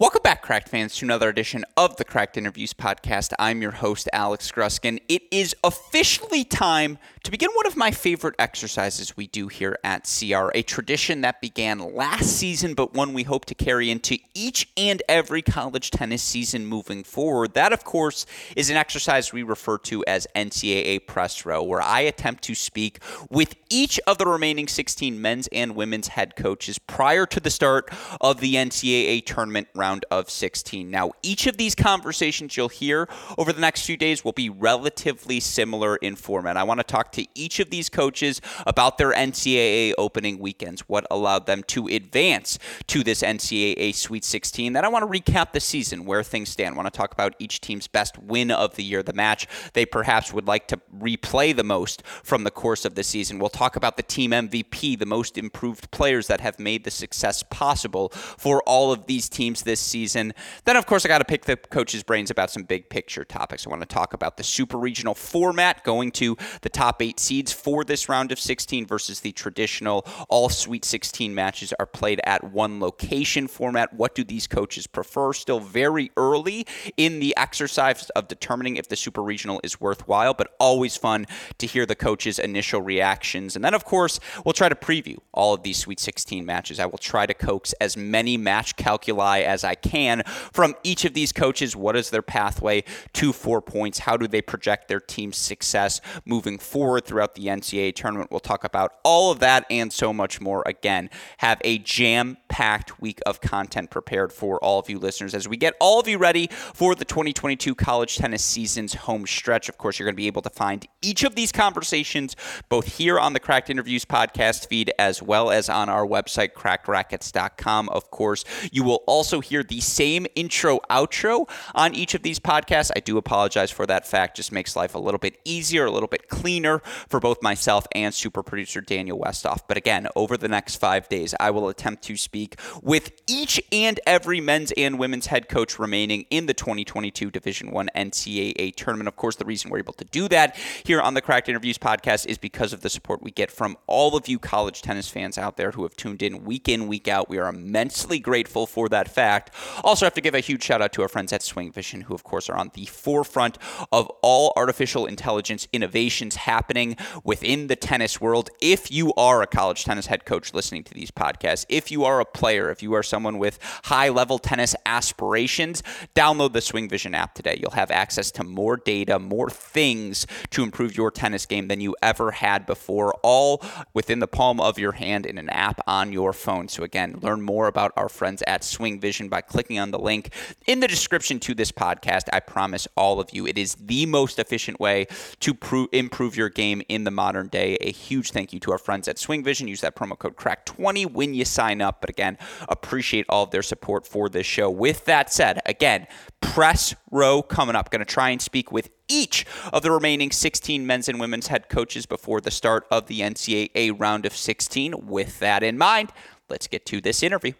Welcome back, Cracked fans, to another edition of the Cracked Interviews podcast. I'm your host, Alex Gruskin. It is officially time to begin one of my favorite exercises we do here at CR, a tradition that began last season, but one we hope to carry into each and every college tennis season moving forward. That, of course, is an exercise we refer to as NCAA Press Row, where I attempt to speak with each of the remaining 16 men's and women's head coaches prior to the start of the NCAA tournament round of 16. Now, each of these conversations you'll hear over the next few days will be relatively similar in format. I want to talk to each of these coaches about their NCAA opening weekends, what allowed them to advance to this NCAA Sweet 16. Then I want to recap the season, where things stand. I want to talk about each team's best win of the year, the match they perhaps would like to replay the most from the course of the season. We'll talk about the team MVP, the most improved players that have made the success possible for all of these teams this season. Then, of course, I got to pick the coach's brains about some big picture topics. I want to talk about the super regional format, going to the top 8 seeds for this round of 16 versus the traditional all Sweet 16 matches are played at one location format. What do these coaches prefer? Still very early in the exercise of determining if the super regional is worthwhile, but always fun to hear the coaches' initial reactions. And then, of course, we'll try to preview all of these Sweet 16 matches. I will try to coax as many match calculi as I can from each of these coaches. What is their pathway to 4 points? How do they project their team's success moving forward throughout the NCAA tournament? We'll talk about all of that and so much more. Again, have a jam-packed week of content prepared for all of you listeners as we get all of you ready for the 2022 college tennis season's home stretch. Of course, you're going to be able to find each of these conversations both here on the Cracked Interviews podcast feed as well as on our website, crackedrackets.com. Of course, you will also hear the same intro outro on each of these podcasts. I do apologize for that fact. Just makes life a little bit easier, a little bit cleaner for both myself and super producer Daniel Westhoff. But again, over the next 5 days, I will attempt to speak with each and every men's and women's head coach remaining in the 2022 Division I NCAA tournament. Of course, the reason we're able to do that here on the Cracked Interviews podcast is because of the support we get from all of you college tennis fans out there who have tuned in, week out. We are immensely grateful for that fact. Also have to give a huge shout out to our friends at Swing Vision, who of course are on the forefront of all artificial intelligence innovations happening within the tennis world. If you are a college tennis head coach listening to these podcasts, if you are a player, if you are someone with high level tennis aspirations, download the Swing Vision app today. You'll have access to more data, more things to improve your tennis game than you ever had before, all within the palm of your hand in an app on your phone. So again, learn more about our friends at Swing Vision by clicking on the link in the description to this podcast. I promise all of you, it is the most efficient way to improve your game in the modern day. A huge thank you to our friends at Swing Vision. Use that promo code CRACK20 when you sign up. But again, appreciate all of their support for this show. With that said, again, Press Row coming up. Going to try and speak with each of the remaining 16 men's and women's head coaches before the start of the NCAA round of 16. With that in mind, let's get to this interview.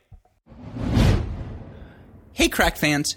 Hey, Crack fans.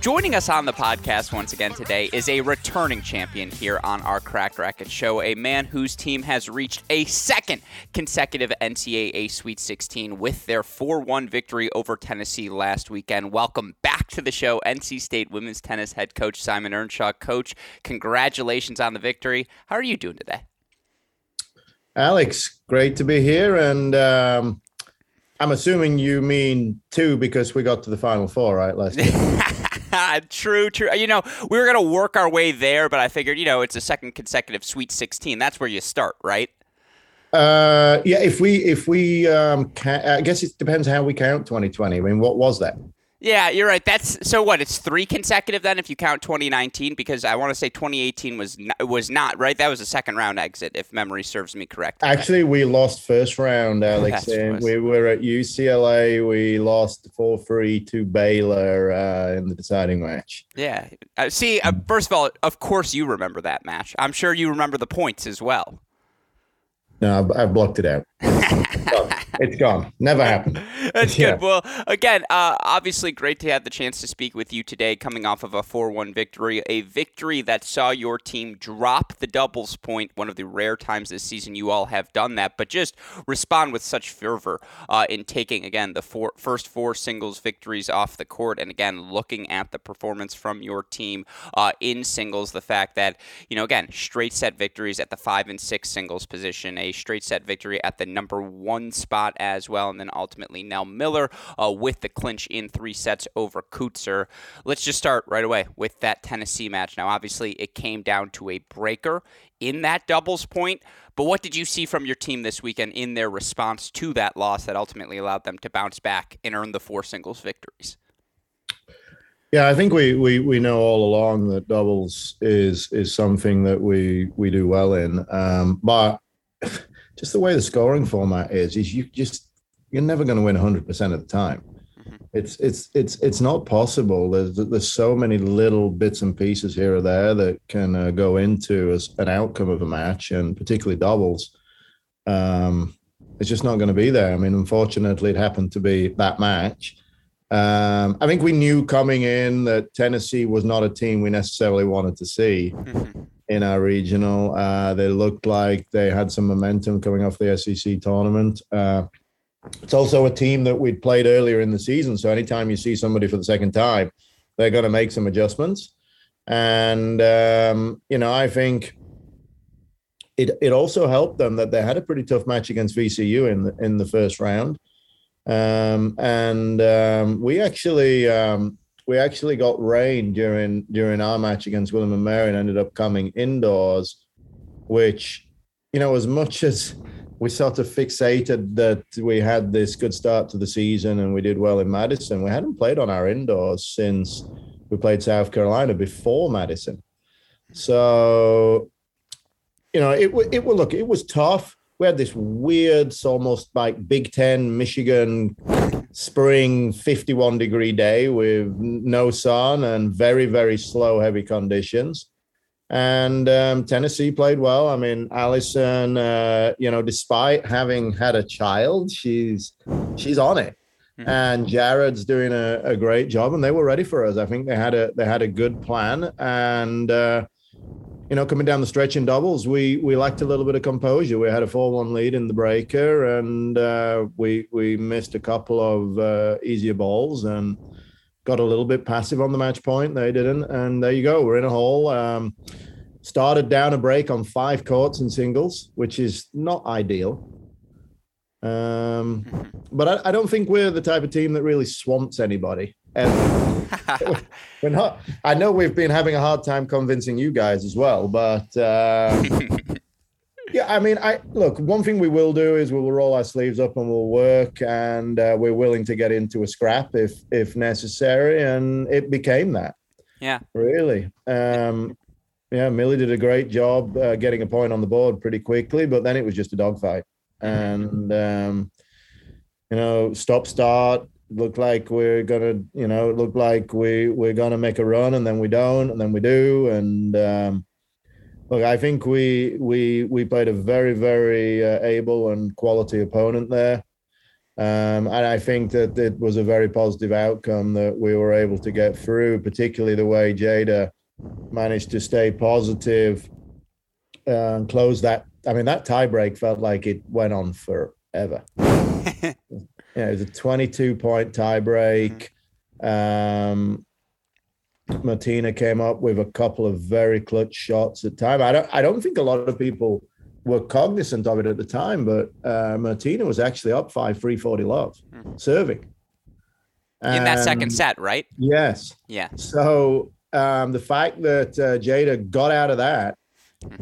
Joining us on the podcast once again today is a returning champion here on our Crack Racket Show, a man whose team has reached a second consecutive NCAA Sweet 16 with their 4-1 victory over Tennessee last weekend. Welcome back to the show, NC State women's tennis head coach Simon Earnshaw. Coach, congratulations on the victory. How are you doing today? Alex, great to be here, and I'm assuming you mean two because we got to the Final Four, right, last year? True. You know, we were going to work our way there, but I figured, you know, it's a second consecutive Sweet 16. That's where you start, right? Yeah. If we I guess it depends how we count 2020. I mean, what was that? Yeah, you're right. So what? It's three consecutive then, if you count 2019, because I want to say 2018 was not right. That was a second round exit, if memory serves me correctly. Actually, we lost first round, Alex. And we were at UCLA. We lost 4-3 to Baylor in the deciding match. Yeah. See, first of all, of course you remember that match. I'm sure you remember the points as well. No, I've blocked it out. It's gone. Never happened. That's good. Well, again, obviously great to have the chance to speak with you today coming off of a 4-1 victory, a victory that saw your team drop the doubles point, one of the rare times this season you all have done that, but just respond with such fervor in taking, again, the first four singles victories off the court. And again, looking at the performance from your team in singles, the fact that, you know, again, straight set victories at the 5 and 6 singles position, a straight set victory at the number 1 spot as well, and then ultimately Nell Miller with the clinch in 3 sets over Kutzer. Let's just start right away with that Tennessee match. Now, obviously, it came down to a breaker in that doubles point, but what did you see from your team this weekend in their response to that loss that ultimately allowed them to bounce back and earn the 4 singles victories? Yeah, I think we know all along that doubles is something that we do well in, but just the way the scoring format is you're never going to win 100% of the time. It's not possible. There's so many little bits and pieces here or there that can go into as an outcome of a match, and particularly doubles. It's just not going to be there. I mean, unfortunately, it happened to be that match. I think we knew coming in that Tennessee was not a team we necessarily wanted to see. Mm-hmm. In our regional, they looked like they had some momentum coming off the SEC tournament. It's also a team that we'd played earlier in the season. So anytime you see somebody for the second time, they're going to make some adjustments. And, you know, I think it also helped them that they had a pretty tough match against VCU in the first round. We actually got rain during our match against William & Mary and ended up coming indoors, which, you know, as much as we sort of fixated that we had this good start to the season and we did well in Madison, we hadn't played on our indoors since we played South Carolina before Madison. So, you know, it was tough. We had this weird, almost like Big Ten, Michigan spring 51-degree day with no sun and very, very slow, heavy conditions. And Tennessee played well. I mean, Allison, you know, despite having had a child, she's on it. Mm-hmm. And Jared's doing a great job, and they were ready for us. I think they had a good plan. And, you know, coming down the stretch in doubles, we lacked a little bit of composure. We had a 4-1 lead in the breaker, and we missed a couple of easier balls and got a little bit passive on the match point. They didn't, and there you go. We're in a hole. Started down a break on 5 courts in singles, which is not ideal. But I don't think we're the type of team that really swamps anybody. We're not. I know we've been having a hard time convincing you guys as well, but yeah, I mean, look, one thing we will do is we will roll our sleeves up and we'll work, and we're willing to get into a scrap if necessary, and it became that. Yeah. Really. Yeah, Millie did a great job getting a point on the board pretty quickly, but then it was just a dogfight. And, you know, stop, start, looked like we're going to, you know, looked like we're going to make a run, and then we don't, and then we do. And, look, I think we played a very, very able and quality opponent there. And I think that it was a very positive outcome that we were able to get through, particularly the way Jada managed to stay positive and close that. I mean, that tie break felt like it went on forever. Yeah, it was a 22-point tie break. Martina came up with a couple of very clutch shots at time. I don't think a lot of people were cognizant of it at the time, but Martina was actually up 5-3-40 love serving. In that second set, right? Yes. Yeah. So the fact that Jada got out of that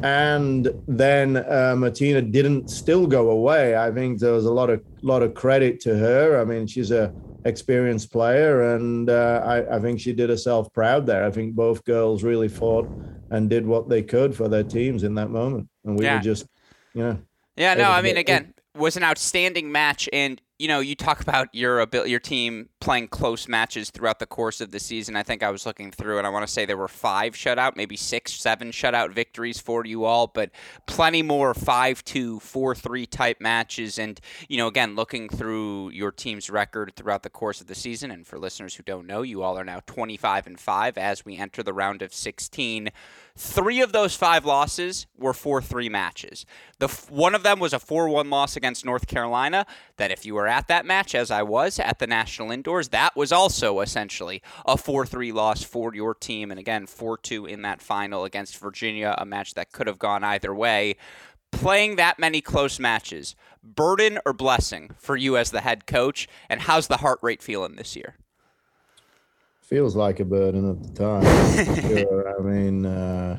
and then Martina didn't still go away, I think there was a lot of credit to her. I mean, she's a experienced player, and I think she did herself proud there. I think both girls really fought and did what they could for their teams in that moment, and we were just, you know. Yeah, no, I mean, again, it was an outstanding match, and you know, you talk about your team playing close matches throughout the course of the season. I think I was looking through, and I want to say there were 5 shutout, maybe 6, 7 shutout victories for you all, but plenty more 5-2, 4-3 type matches. And, you know, again, looking through your team's record throughout the course of the season, and for listeners who don't know, you all are now 25-5 as we enter the round of 16. 3 of those 5 losses were 4-3 matches. One of them was a 4-1 loss against North Carolina that, if you were at that match, as I was at the National Indoors, that was also essentially a 4-3 loss for your team. And again, 4-2 in that final against Virginia, a match that could have gone either way. Playing that many close matches, burden or blessing for you as the head coach? And how's the heart rate feeling this year? Feels like a burden at the time. Sure. I mean, I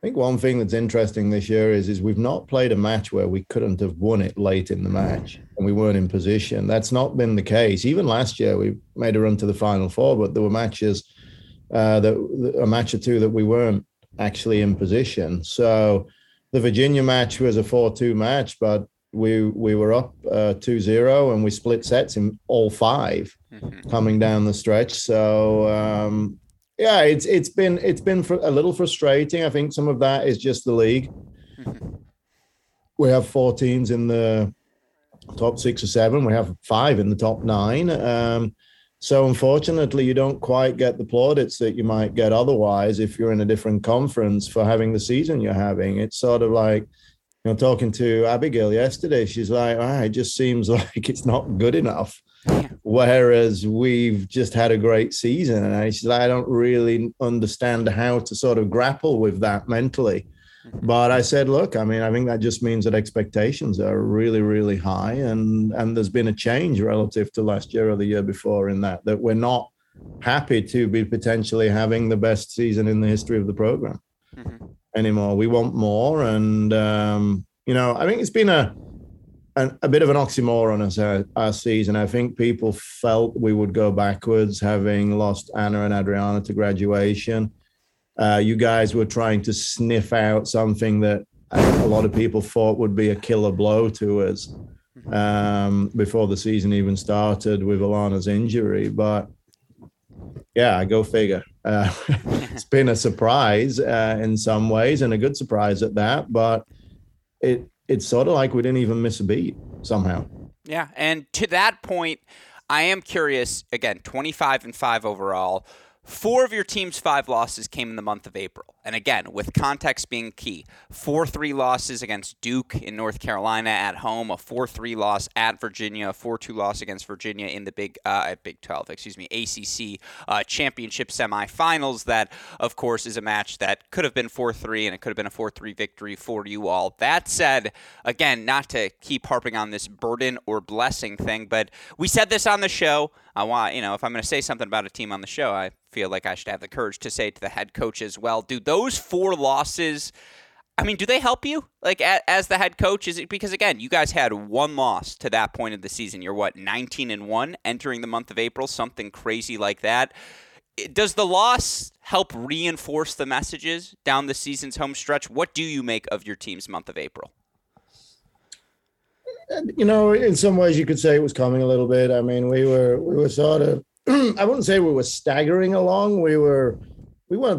think one thing that's interesting this year is we've not played a match where we couldn't have won it late in the match and we weren't in position. That's not been the case. Even last year, we made a run to the Final Four, but there were matches, a match or two that we weren't actually in position. So the Virginia match was a 4-2 match, but we were up 2-0 and we split sets in all 5 coming down the stretch. So yeah, it's been a little frustrating. I think some of that is just the league. We have 4 teams in the top 6 or 7. We have 5 in the top 9. So unfortunately, you don't quite get the plaudits that you might get otherwise if you're in a different conference for having the season you're having. It's sort of like, you know, talking to Abigail yesterday, she's like, it just seems like it's not good enough. Yeah. Whereas we've just had a great season. And she's like, I don't really understand how to sort of grapple with that mentally. But I said, look, I mean, I think that just means that expectations are really, really high. And there's been a change relative to last year or the year before in that we're not happy to be potentially having the best season in the history of the program anymore. We want more. And, you know, I think it's been a bit of an oxymoron as our season. I think people felt we would go backwards, having lost Anna and Adriana to graduation. You guys were trying to sniff out something that a lot of people thought would be a killer blow to us before the season even started with Alana's injury. But yeah, go figure. It's been a surprise in some ways, and a good surprise at that, but it's sort of like we didn't even miss a beat somehow. Yeah, and to that point, I am curious, again, 25-5 overall, Four of your team's five losses came in the month of April. And again, with context being key, 4-3 losses against Duke in North Carolina at home, a 4-3 loss at Virginia, a 4-2 loss against Virginia in the ACC championship semifinals. That, of course, is a match that could have been 4-3, and it could have been a 4-3 victory for you all. That said, again, not to keep harping on this burden or blessing thing, but we said this on the show. I want, if I'm going to say something about a team on the show, I feel like I should have the courage to say it to the head coach as well. Do those four losses, do they help you? Like, as the head coach, is it because, again, you guys had one loss to that point of the season. You're 19-1 entering the month of April, something crazy like that. Does the loss help reinforce the messages down the season's home stretch? What do you make of your team's month of April? In some ways you could say it was coming a little bit. I mean, we were sort of, I wouldn't say we were staggering along. We weren't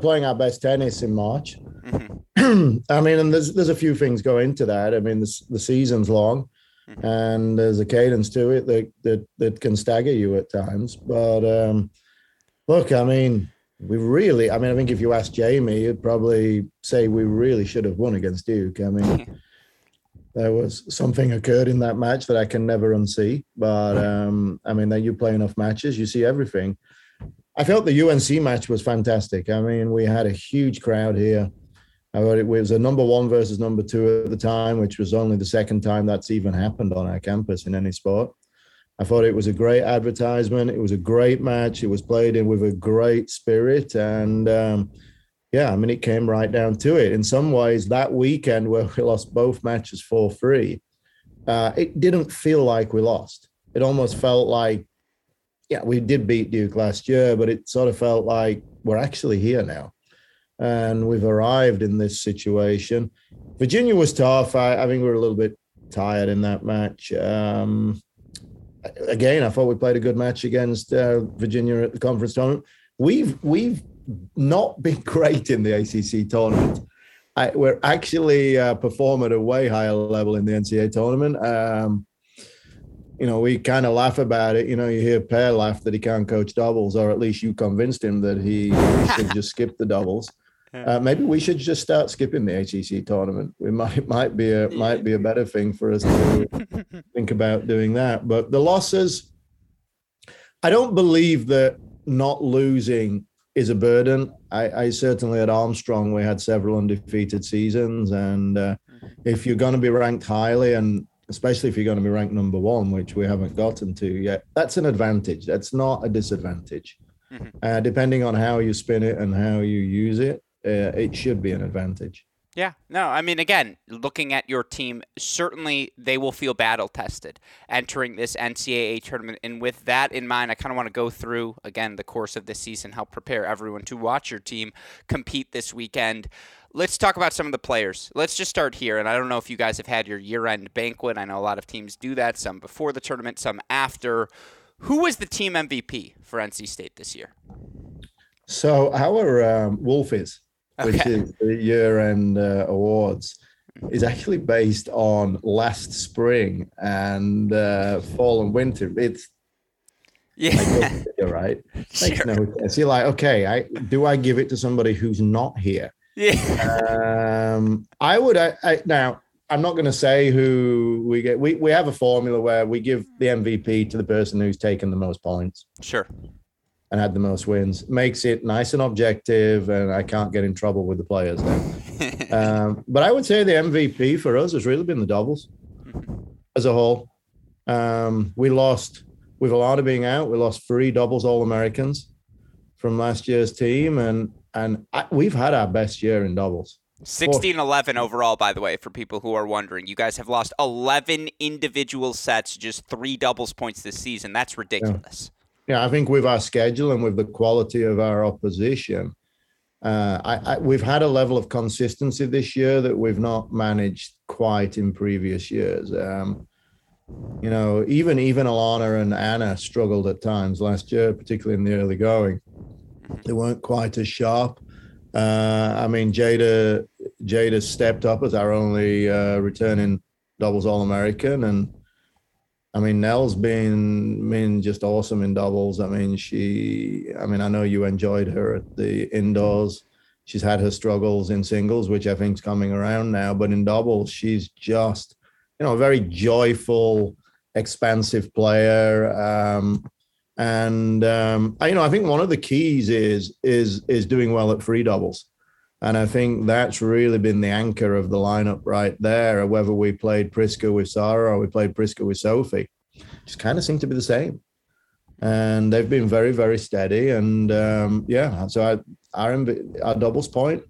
playing our best tennis in March. Mm-hmm. And there's a few things go into that. The season's long, mm-hmm. and there's a cadence to it that can stagger you at times. But we really, I think if you asked Jamie, he'd probably say we really should have won against Duke. There was something occurred in that match that I can never unsee. But, then you play enough matches, you see everything. I felt the UNC match was fantastic. We had a huge crowd here. I thought it was a number one versus number two at the time, which was only the second time that's even happened on our campus in any sport. I thought it was a great advertisement. It was a great match. It was played in with a great spirit. And, it came right down to it. In some ways, that weekend where we lost both matches 4-3, it didn't feel like we lost. It almost felt like, we did beat Duke last year, but it sort of felt like we're actually here now. And we've arrived in this situation. Virginia was tough. I think we were a little bit tired in that match. I thought we played a good match against Virginia at the conference tournament. We've not been great in the ACC tournament. We're actually perform at a way higher level in the NCAA tournament. We kind of laugh about it. You hear Pear laugh that he can't coach doubles, or at least you convinced him that he should just skip the doubles. Maybe we should just start skipping the ACC tournament. It might be a better thing for us to think about doing that. But the losses, I don't believe that not losing is a burden. I certainly at Armstrong, we had several undefeated seasons. And if you're going to be ranked highly, and especially if you're going to be ranked number one, which we haven't gotten to yet, that's an advantage. That's not a disadvantage. Mm-hmm. Depending on how you spin it and how you use it, it should be an advantage. Yeah, no, again, looking at your team, certainly they will feel battle-tested entering this NCAA tournament. And with that in mind, I kind of want to go through, again, the course of this season, help prepare everyone to watch your team compete this weekend. Let's talk about some of the players. Let's just start here. And I don't know if you guys have had your year-end banquet. I know a lot of teams do that, some before the tournament, some after. Who was the team MVP for NC State this year? So our Wolf is. Okay. Which is the year-end awards, is actually based on last spring and fall and winter. It's you're right. Sure. No, so you're like, okay, I give it to somebody who's not here? Yeah. I would. Now I'm not going to say who we get. We have a formula where we give the MVP to the person who's taken the most points. Sure. And had the most wins, makes it nice and objective, and I can't get in trouble with the players then. But I would say the MVP for us has really been the doubles as a whole. We lost, with Alana being out, we lost 3 doubles All-Americans from last year's team, and we've had our best year in doubles. 16-11 overall, by the way, for people who are wondering. You guys have lost 11 individual sets, just 3 doubles points this season. That's ridiculous. Yeah. Yeah, I think with our schedule and with the quality of our opposition, we've had a level of consistency this year that we've not managed quite in previous years. Even Alana and Anna struggled at times last year, particularly in the early going. They weren't quite as sharp. Jada stepped up as our only returning doubles All-American, and I mean, Nell's been just awesome in doubles. I mean, I know you enjoyed her at the indoors. She's had her struggles in singles, which I think's coming around now. But in doubles, she's just, a very joyful, expansive player. I think one of the keys is doing well at free doubles. And I think that's really been the anchor of the lineup right there, whether we played Prisca with Sarah or we played Prisca with Sophie. Just kind of seem to be the same. And they've been very, very steady. And, so our doubles point,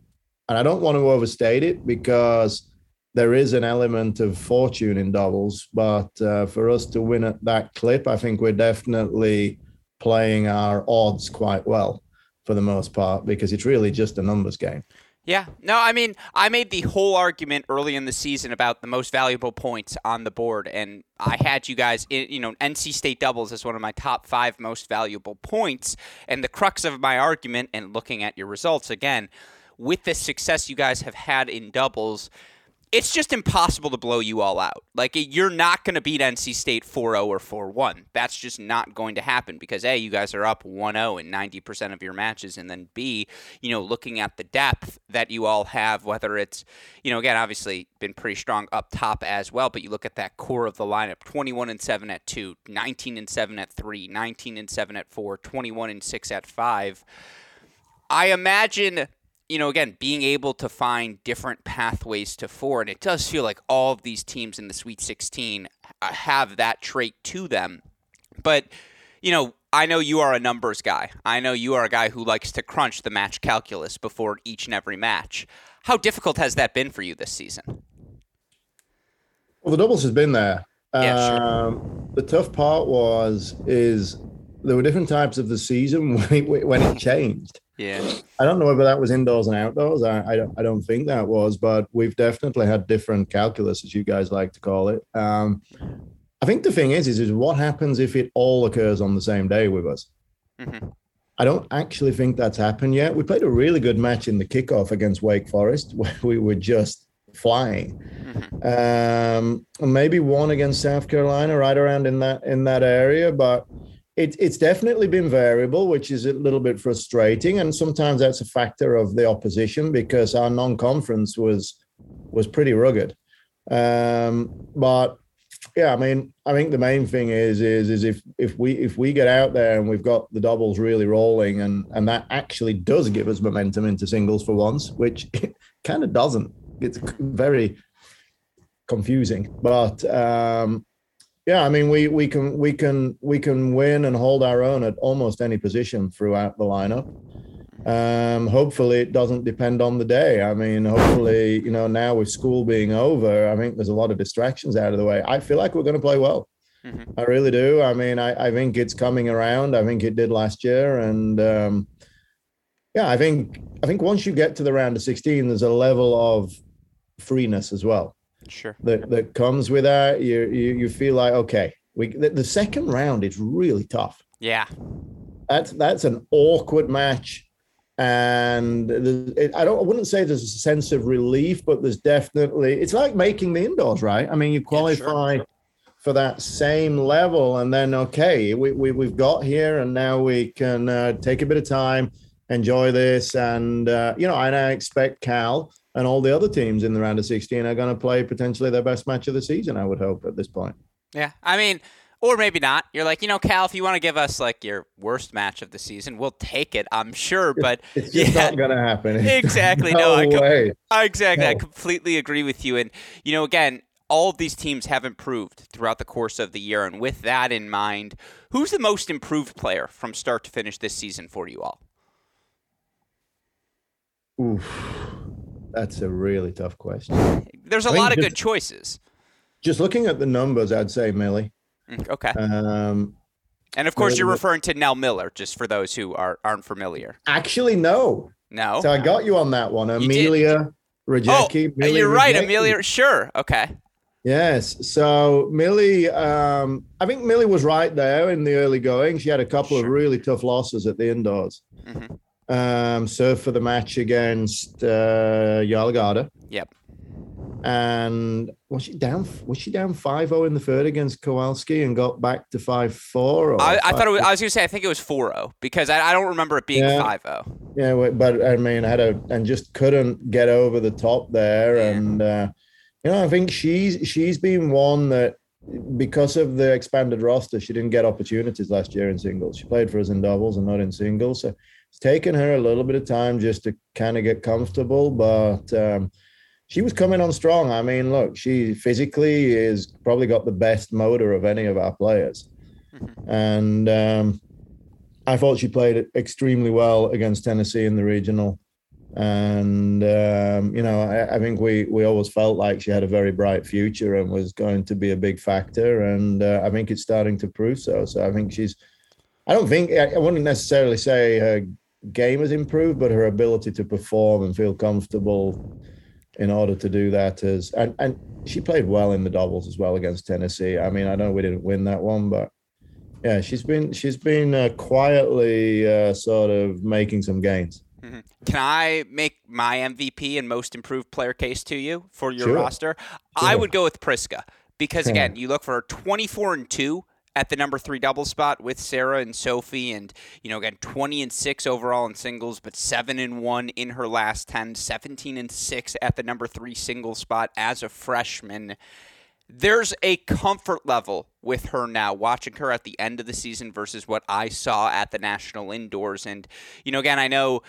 and I don't want to overstate it because there is an element of fortune in doubles. But for us to win at that clip, I think we're definitely playing our odds quite well for the most part, because it's really just a numbers game. Yeah. No, I mean, I made the whole argument early in the season about the most valuable points on the board, and I had you guys, NC State doubles as one of my top 5 most valuable points, and the crux of my argument, and looking at your results again, with the success you guys have had in doubles, it's just impossible to blow you all out. Like, you're not going to beat NC State 4-0 or 4-1. That's just not going to happen because, A, you guys are up 1-0 in 90% of your matches, and then, B, looking at the depth that you all have, whether it's, again, obviously been pretty strong up top as well, but you look at that core of the lineup, 21-7 at 2, 19-7 at 3, 19-7 at 4, 21-6 at 5. I imagine... again, being able to find different pathways to 4, and it does feel like all of these teams in the Sweet 16 have that trait to them. But, I know you are a numbers guy. I know you are a guy who likes to crunch the match calculus before each and every match. How difficult has that been for you this season? Well, the doubles has been there. Yeah, sure. The tough part is there were different types of the season when it changed. Yeah, I don't know whether that was indoors and outdoors. I don't think that was, but we've definitely had different calculus, as you guys like to call it. I think the thing is what happens if it all occurs on the same day with us? Mm-hmm. I don't actually think that's happened yet. We played a really good match in the kickoff against Wake Forest where we were just flying. Mm-hmm. Maybe one against South Carolina, right around in that area, but. It's definitely been variable, which is a little bit frustrating. And sometimes that's a factor of the opposition because our non-conference was pretty rugged. But yeah, I mean, I think the main thing is if we get out there and we've got the doubles really rolling and that actually does give us momentum into singles for once, which it kind of doesn't. It's very confusing, but, yeah, I mean, we can win and hold our own at almost any position throughout the lineup. Hopefully, it doesn't depend on the day. I mean, hopefully, now with school being over, I think there's a lot of distractions out of the way. I feel like we're going to play well. Mm-hmm. I really do. I mean, I think it's coming around. I think it did last year, and I think once you get to the round of 16, there's a level of freeness as well. Sure. That comes with that. You feel like, okay, the second round is really tough. Yeah, that's an awkward match, and I wouldn't say there's a sense of relief, but there's definitely, it's like making the indoors, right? I mean, you qualify for that same level, and then okay, we've got here, and now we can take a bit of time, enjoy this, and and I expect Cal. And all the other teams in the round of 16 are going to play potentially their best match of the season, I would hope, at this point. Yeah, I mean, or maybe not. You're like, Cal, if you want to give us, like, your worst match of the season, we'll take it, I'm sure. But it's just not going to happen. Exactly. No way. I completely agree with you. And, again, all of these teams have improved throughout the course of the year. And with that in mind, who's the most improved player from start to finish this season for you all? Oof. That's a really tough question. There's a lot of good choices. Just looking at the numbers, I'd say Millie. Okay. And, of course, you're referring to Nell Miller, just for those who aren't familiar. Actually, no. No? So I got you on that one. Amelia Rajecki. Oh, Millie, you're right, Rajecki. Amelia. Sure. Okay. Yes. So Millie, I think Millie was right there in the early going. She had a couple of really tough losses at the indoors. Mm-hmm. Served for the match against Yalagada. Yep. And was she down 5-0 in the third against Kowalski and got back to 5-4? I was going to say, I think it was 4-0 because I don't remember it being 5-0. Yeah, but I mean, just couldn't get over the top there. Yeah. And, I think she's been one that, because of the expanded roster, she didn't get opportunities last year in singles. She played for us in doubles and not in singles. So it's taken her a little bit of time just to kind of get comfortable, but she was coming on strong. I mean, look, she physically is probably got the best motor of any of our players. Mm-hmm. And I thought she played extremely well against Tennessee in the regional. And, I think we always felt like she had a very bright future and was going to be a big factor. And I think it's starting to prove so. So I think I wouldn't necessarily say her game has improved, but her ability to perform and feel comfortable in order to do that is, and she played well in the doubles as well against Tennessee. I mean, I know we didn't win that one, but yeah, she's been quietly sort of making some gains. Mm-hmm. Can I make my MVP and most improved player case to you for your roster? Sure. I would go with Prisca because, again, you look for her 24-2 at the number 3 double spot with Sarah and Sophie, and, again, 20-6 overall in singles, but 7-1 in her last 10, 17-6 at the number 3 single spot as a freshman. There's a comfort level with her now, watching her at the end of the season versus what I saw at the National Indoors. And, again, I know,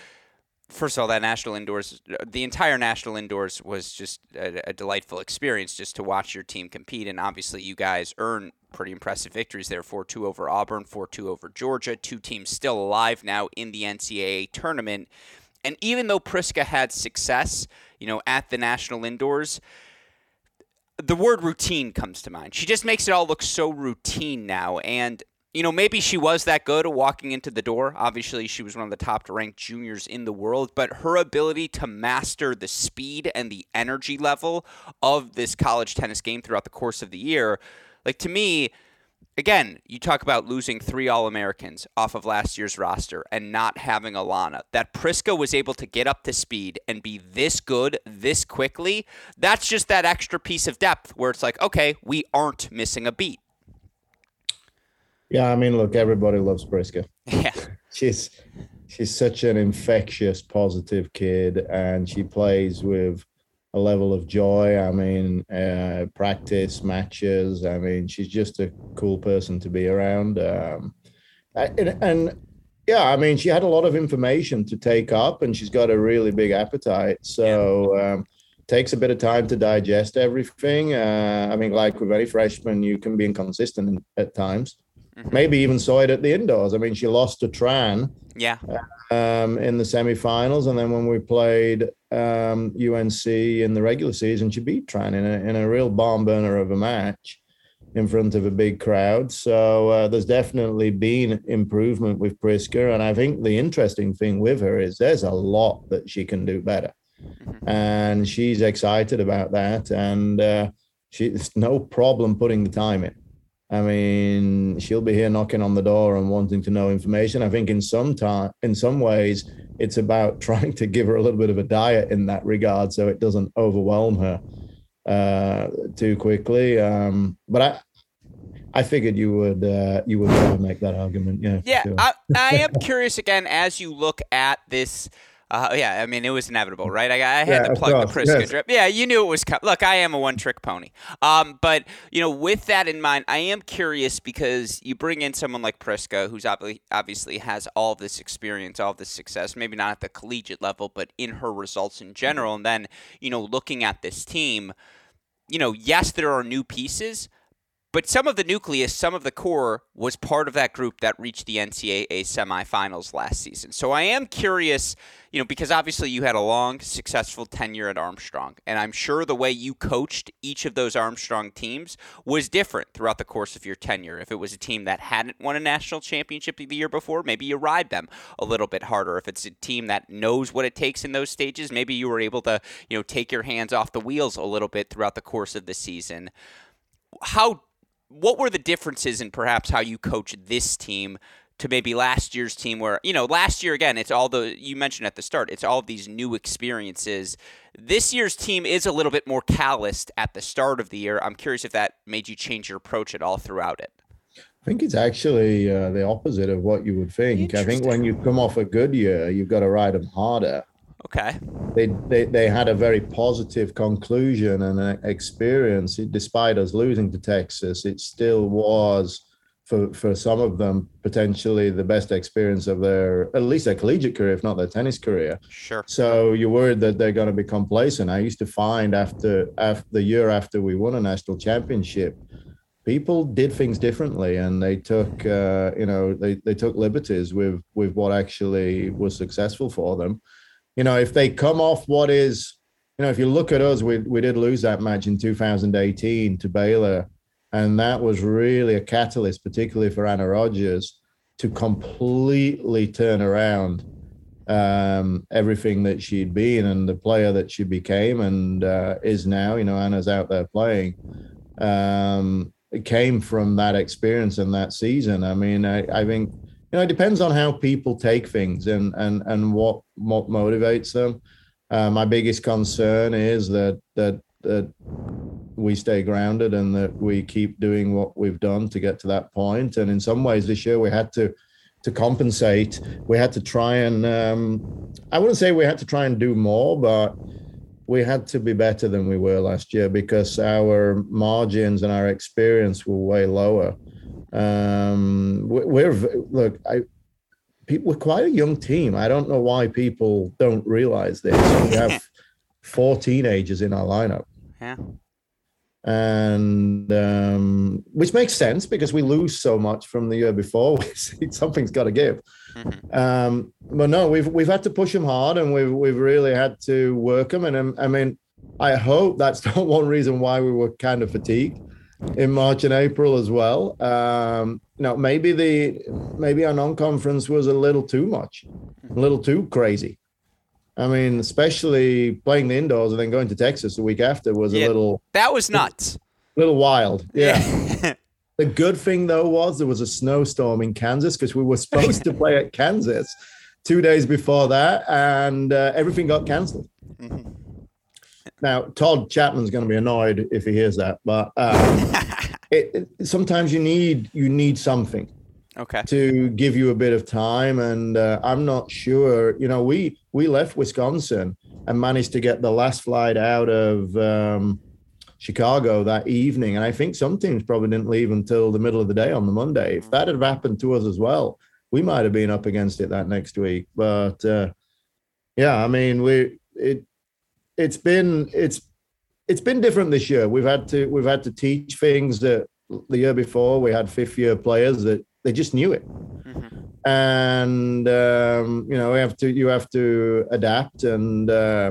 first of all, the entire National Indoors was just a delightful experience just to watch your team compete. And obviously you guys earn pretty impressive victories there, 4-2 over Auburn, 4-2 over Georgia, two teams still alive now in the NCAA tournament. And even though Prisca had success, at the National Indoors, the word routine comes to mind. She just makes it all look so routine now. And, maybe she was that good walking into the door. Obviously, she was one of the top-ranked juniors in the world. But her ability to master the speed and the energy level of this college tennis game throughout the course of the year, like, to me, again, you talk about losing 3 All-Americans off of last year's roster and not having Alana. That Prisca was able to get up to speed and be this good this quickly, that's just that extra piece of depth where it's like, okay, we aren't missing a beat. Yeah, I mean, look, everybody loves Prisca. Yeah. She's such an infectious, positive kid, and she plays with a level of joy. I mean, practice, matches. I mean, she's just a cool person to be around. I mean, she had a lot of information to take up, and she's got a really big appetite. So takes a bit of time to digest everything. I mean, like with any freshman, you can be inconsistent at times. Mm-hmm. Maybe even saw it at the indoors. I mean, she lost to Tran in the semifinals. And then when we played UNC in the regular season, she beat Tran in a real barn burner of a match in front of a big crowd. So there's definitely been improvement with Prisca. And I think the interesting thing with her is there's a lot that she can do better. Mm-hmm. And she's excited about that. And it's no problem putting the time in. I mean, she'll be here knocking on the door and wanting to know information. I think in some ways, it's about trying to give her a little bit of a diet in that regard so it doesn't overwhelm her too quickly. But I figured you would make that argument. Yeah, sure. I am curious, again, as you look at this. I mean, it was inevitable, right? I had to plug the Prisca drip. Yeah, you knew it was coming. Look, I am a one-trick pony. But, with that in mind, I am curious because you bring in someone like Prisca, who's obviously has all this experience, all this success, maybe not at the collegiate level, but in her results in general. And then, looking at this team, yes, there are new pieces, but some of the nucleus, some of the core was part of that group that reached the NCAA semifinals last season. So I am curious, because obviously you had a long, successful tenure at Armstrong, and I'm sure the way you coached each of those Armstrong teams was different throughout the course of your tenure. If it was a team that hadn't won a national championship the year before, maybe you ride them a little bit harder. If it's a team that knows what it takes in those stages, maybe you were able to, take your hands off the wheels a little bit throughout the course of the season. What were the differences in perhaps how you coach this team to maybe last year's team where, you know, last year, again, it's all the, you mentioned at the start, it's all of these new experiences. This year's team is a little bit more calloused at the start of the year. I'm curious if that made you change your approach at all throughout it. I think it's actually the opposite of what you would think. I think when you come off a good year, you've got to ride them harder. Okay. They had a very positive conclusion and an experience. Despite us losing to Texas, it still was, for some of them, potentially the best experience of their, at least their collegiate career, if not their tennis career. Sure. So you're worried that they're going to be complacent. I used to find after the year after we won a national championship, people did things differently, and they took, they took liberties with what actually was successful for them. You know, if they come off what is, you know, if you look at us, we did lose that match in 2018 to Baylor, and that was really a catalyst, particularly for Anna Rogers, to completely turn around everything that she'd been and the player that she became and is now. You know, Anna's out there playing. It came from that experience and that season. I mean, I think, you know, it depends on how people take things and what motivates them. My biggest concern is that we stay grounded and that we keep doing what we've done to get to that point. And in some ways this year we had to compensate. We had to try and, I wouldn't say we had to try and do more, but we had to be better than we were last year because our margins and our experience were way lower. We're quite a young team. I don't know why people don't realize this. We have four teenagers in our lineup. Yeah. And which makes sense because we lose so much from the year before. Something's got to give. Mm-hmm. But no, we've had to push them hard, and we've really had to work them. And I mean, I hope that's not one reason why we were kind of fatigued in March and April as well. Maybe our non-conference was a little too much, a little too crazy. I mean, especially playing the indoors and then going to Texas the week after was a little... That was nuts. A little wild, yeah. The good thing, though, was there was a snowstorm in Kansas because we were supposed to play at Kansas 2 days before that, and everything got canceled. Mm-hmm. Now, Todd Chapman's going to be annoyed if he hears that, but sometimes you need something. Okay. To give you a bit of time. And I'm not sure, you know, we left Wisconsin and managed to get the last flight out of Chicago that evening. And I think some teams probably didn't leave until the middle of the day on the Monday. If that had happened to us as well, we might have been up against it that next week. But yeah, I mean, it's been different this year. We've had to teach things that the year before we had fifth year players that they just knew it. Mm-hmm. And, you have to adapt and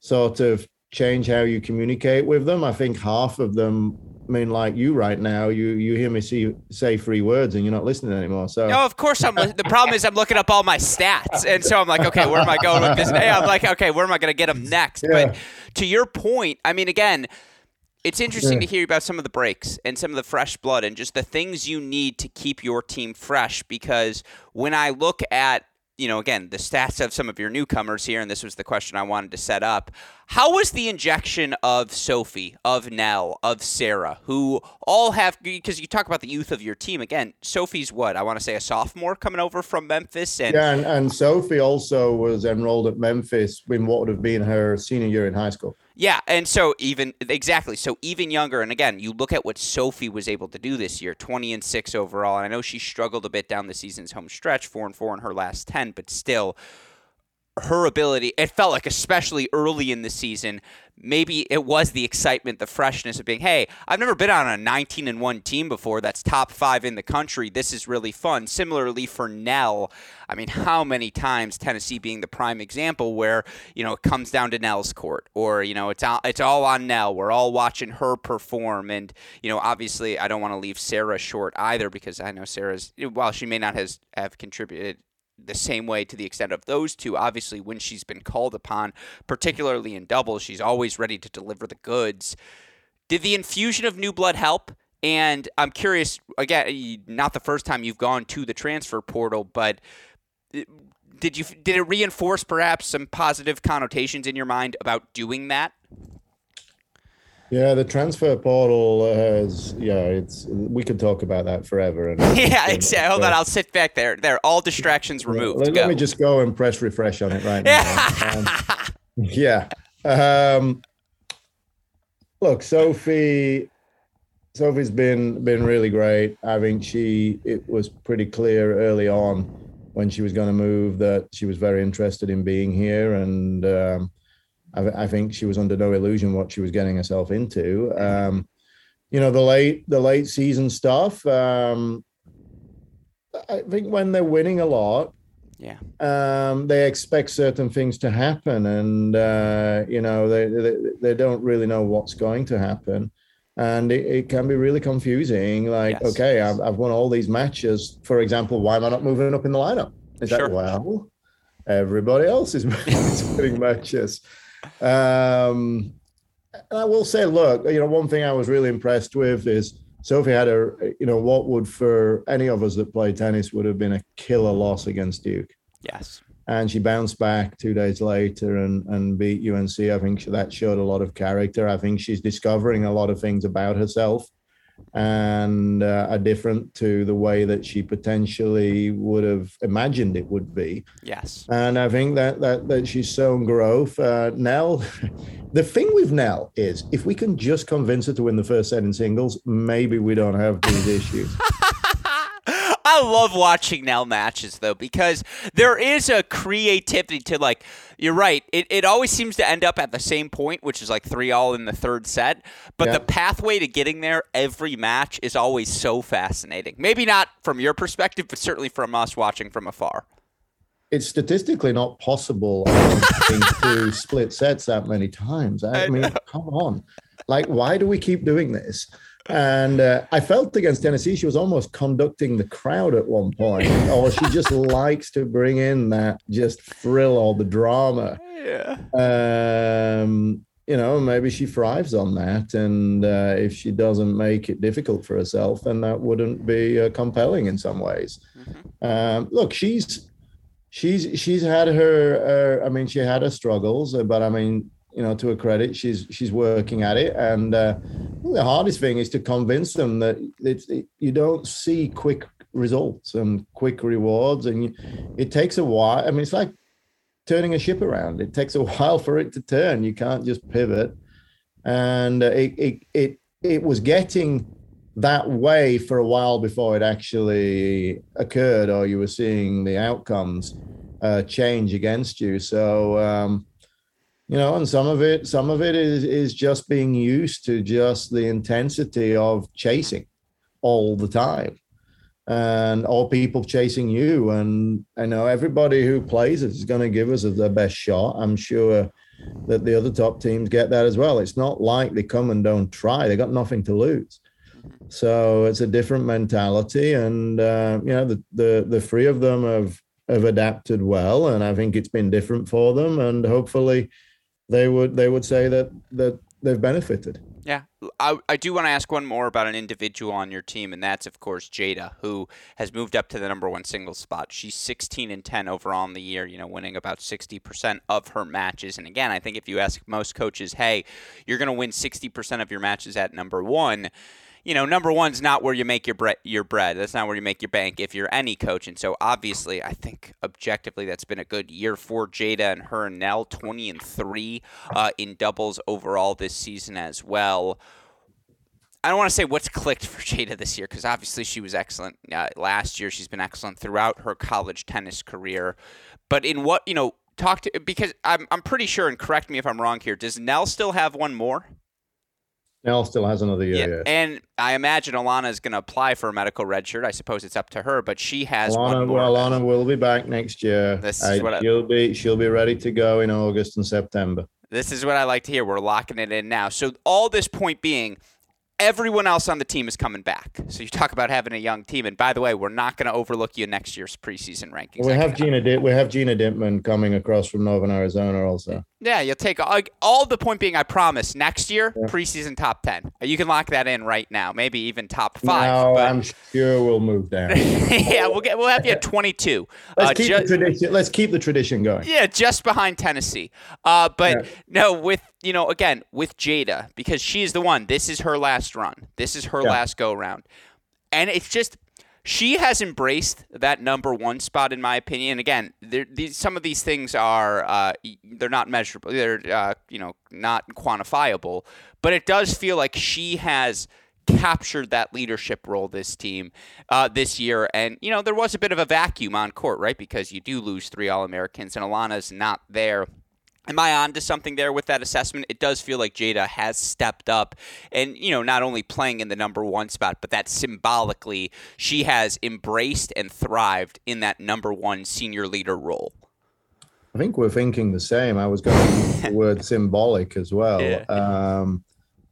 sort of change how you communicate with them. I think half of them, I mean, like you right now, you hear me say three words and you're not listening anymore. So no, of course the problem is I'm looking up all my stats. And so I'm like, okay, where am I going with this? I'm like, okay, where am I going to get them next? Yeah. But to your point, I mean, again, it's interesting to hear about some of the breaks and some of the fresh blood and just the things you need to keep your team fresh, because when I look at, you know, again, the stats of some of your newcomers here, and this was the question I wanted to set up, how was the injection of Sophie, of Nell, of Sarah, who all have, because you talk about the youth of your team, again, Sophie's what, I want to say a sophomore coming over from Memphis? And Sophie also was enrolled at Memphis in what would have been her senior year in high school. Yeah, and so even younger, and again, you look at what Sophie was able to do this year, 20-6 overall, and I know she struggled a bit down the season's home stretch, 4-4 in her last 10, but still, her ability, it felt like especially early in the season, maybe it was the excitement, the freshness of being, hey, I've never been on a 19-1 team before that's top 5 in the country, this is really fun. Similarly for Nell, I mean, how many times, Tennessee being the prime example, where, you know, it comes down to Nell's court, or, you know, it's all on Nell, we're all watching her perform. And, you know, obviously I don't want to leave Sarah short either, because I know Sarah's, while she may not have contributed the same way to the extent of those two, obviously when she's been called upon, particularly in doubles, she's always ready to deliver the goods. Did the infusion of new blood help? And I'm curious, again, not the first time you've gone to the transfer portal, but did it reinforce perhaps some positive connotations in your mind about doing that? Yeah, the transfer portal has, we could talk about that forever. And yeah, exactly. Hold on, I'll sit back there. There, all distractions removed. Let me just go and press refresh on it right now. Yeah. Look, Sophie's been really great. I think it was pretty clear early on when she was going to move that she was very interested in being here, and I think she was under no illusion what she was getting herself into. The late season stuff. I think when they're winning a lot, they expect certain things to happen, and they don't really know what's going to happen, and it can be really confusing. Like, yes. Okay, I've won all these matches. For example, why am I not moving up in the lineup? Is that well? Everybody else is winning matches. And I will say, look, one thing I was really impressed with is Sophie had what would for any of us that played tennis would have been a killer loss against Duke. Yes. And she bounced back 2 days later and beat UNC. I think that showed a lot of character. I think she's discovering a lot of things about herself and are different to the way that she potentially would have imagined it would be. Yes. And I think that she's shown growth. Nell, the thing with Nell is if we can just convince her to win the first set in singles, maybe we don't have these issues. I love watching Nell matches, though, because there is a creativity to, like, you're right. It always seems to end up at the same point, which is like 3-all in the third set. But the pathway to getting there every match is always so fascinating. Maybe not from your perspective, but certainly from us watching from afar. It's statistically not possible to split sets that many times. I mean, come on. Like, why do we keep doing this? And I felt against Tennessee, she was almost conducting the crowd at one point, or she just likes to bring in that just thrill or the drama. Yeah. Maybe she thrives on that. And if she doesn't make it difficult for herself, then that wouldn't be compelling in some ways. Mm-hmm. Look, she's had her, she had her struggles, but to her credit, she's working at it. And the hardest thing is to convince them that you don't see quick results and quick rewards. And it takes a while. I mean, it's like turning a ship around. It takes a while for it to turn. You can't just pivot. And it was getting that way for a while before it actually occurred, or you were seeing the outcomes change against you. So, and some of it is just being used to just the intensity of chasing all the time and all people chasing you. And I know everybody who plays it is going to give us their best shot. I'm sure that the other top teams get that as well. It's not like they come and don't try. They got nothing to lose. So it's a different mentality. And, the three of them have adapted well. And I think it's been different for them. And hopefully they would say that they've benefited. Yeah. I do want to ask one more about an individual on your team, and that's, of course, Jada, who has moved up to the number one singles spot. She's 16-10 overall in the year, winning about 60% of her matches. And again, I think if you ask most coaches, hey, you're going to win 60% of your matches at number one, number one's not where you make your bread. That's not where you make your bank if you're any coach. And so obviously, I think objectively that's been a good year for Jada and her and Nell, 20-3 in doubles overall this season as well. I don't want to say what's clicked for Jada this year, because obviously she was excellent last year. She's been excellent throughout her college tennis career. But in what, talk to, because I'm pretty sure, and correct me if I'm wrong here, does Nell still have one more? Nell still has another year. Yeah. And I imagine Alana is going to apply for a medical redshirt. I suppose it's up to her, but she has one more. Alana will be back next year. She'll be ready to go in August and September. This is what I like to hear. We're locking it in now. So all this point being, everyone else on the team is coming back. So you talk about having a young team. And by the way, we're not going to overlook you next year's preseason rankings. We have Gina Dittman coming across from Northern Arizona also. Yeah, you'll take all the point being, I promise, next year, preseason top 10. You can lock that in right now, maybe even top 5. No, but I'm sure we'll move down. Yeah, we'll have you at 22. Let's keep the tradition going. Yeah, just behind Tennessee. With Jada, because she's the one. This is her last run. This is her last go-round. And it's just – she has embraced that number one spot, in my opinion. Again, some of these things are they're not measurable. They're not quantifiable. But it does feel like she has captured that leadership role this year. And there was a bit of a vacuum on court, right? Because you do lose 3 All-Americans, and Alana's not there. Am I on to something there with that assessment? It does feel like Jada has stepped up and, not only playing in the number one spot, but that symbolically she has embraced and thrived in that number one senior leader role. I think we're thinking the same. I was going to use the word symbolic as well. Yeah.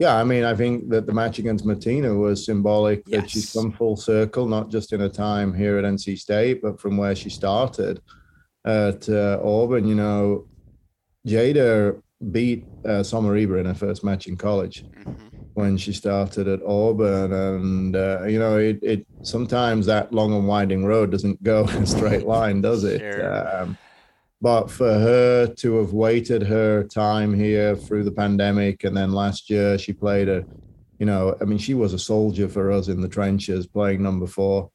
I think that the match against Martina was symbolic, that she's come full circle, not just in her time here at NC State, but from where she started at Auburn. Jada beat Sommariba in her first match in college when she started at Auburn. And, it sometimes that long and winding road doesn't go in a straight line, does it? Sure. But for her to have waited her time here through the pandemic, and then last year she played she was a soldier for us in the trenches playing number 4.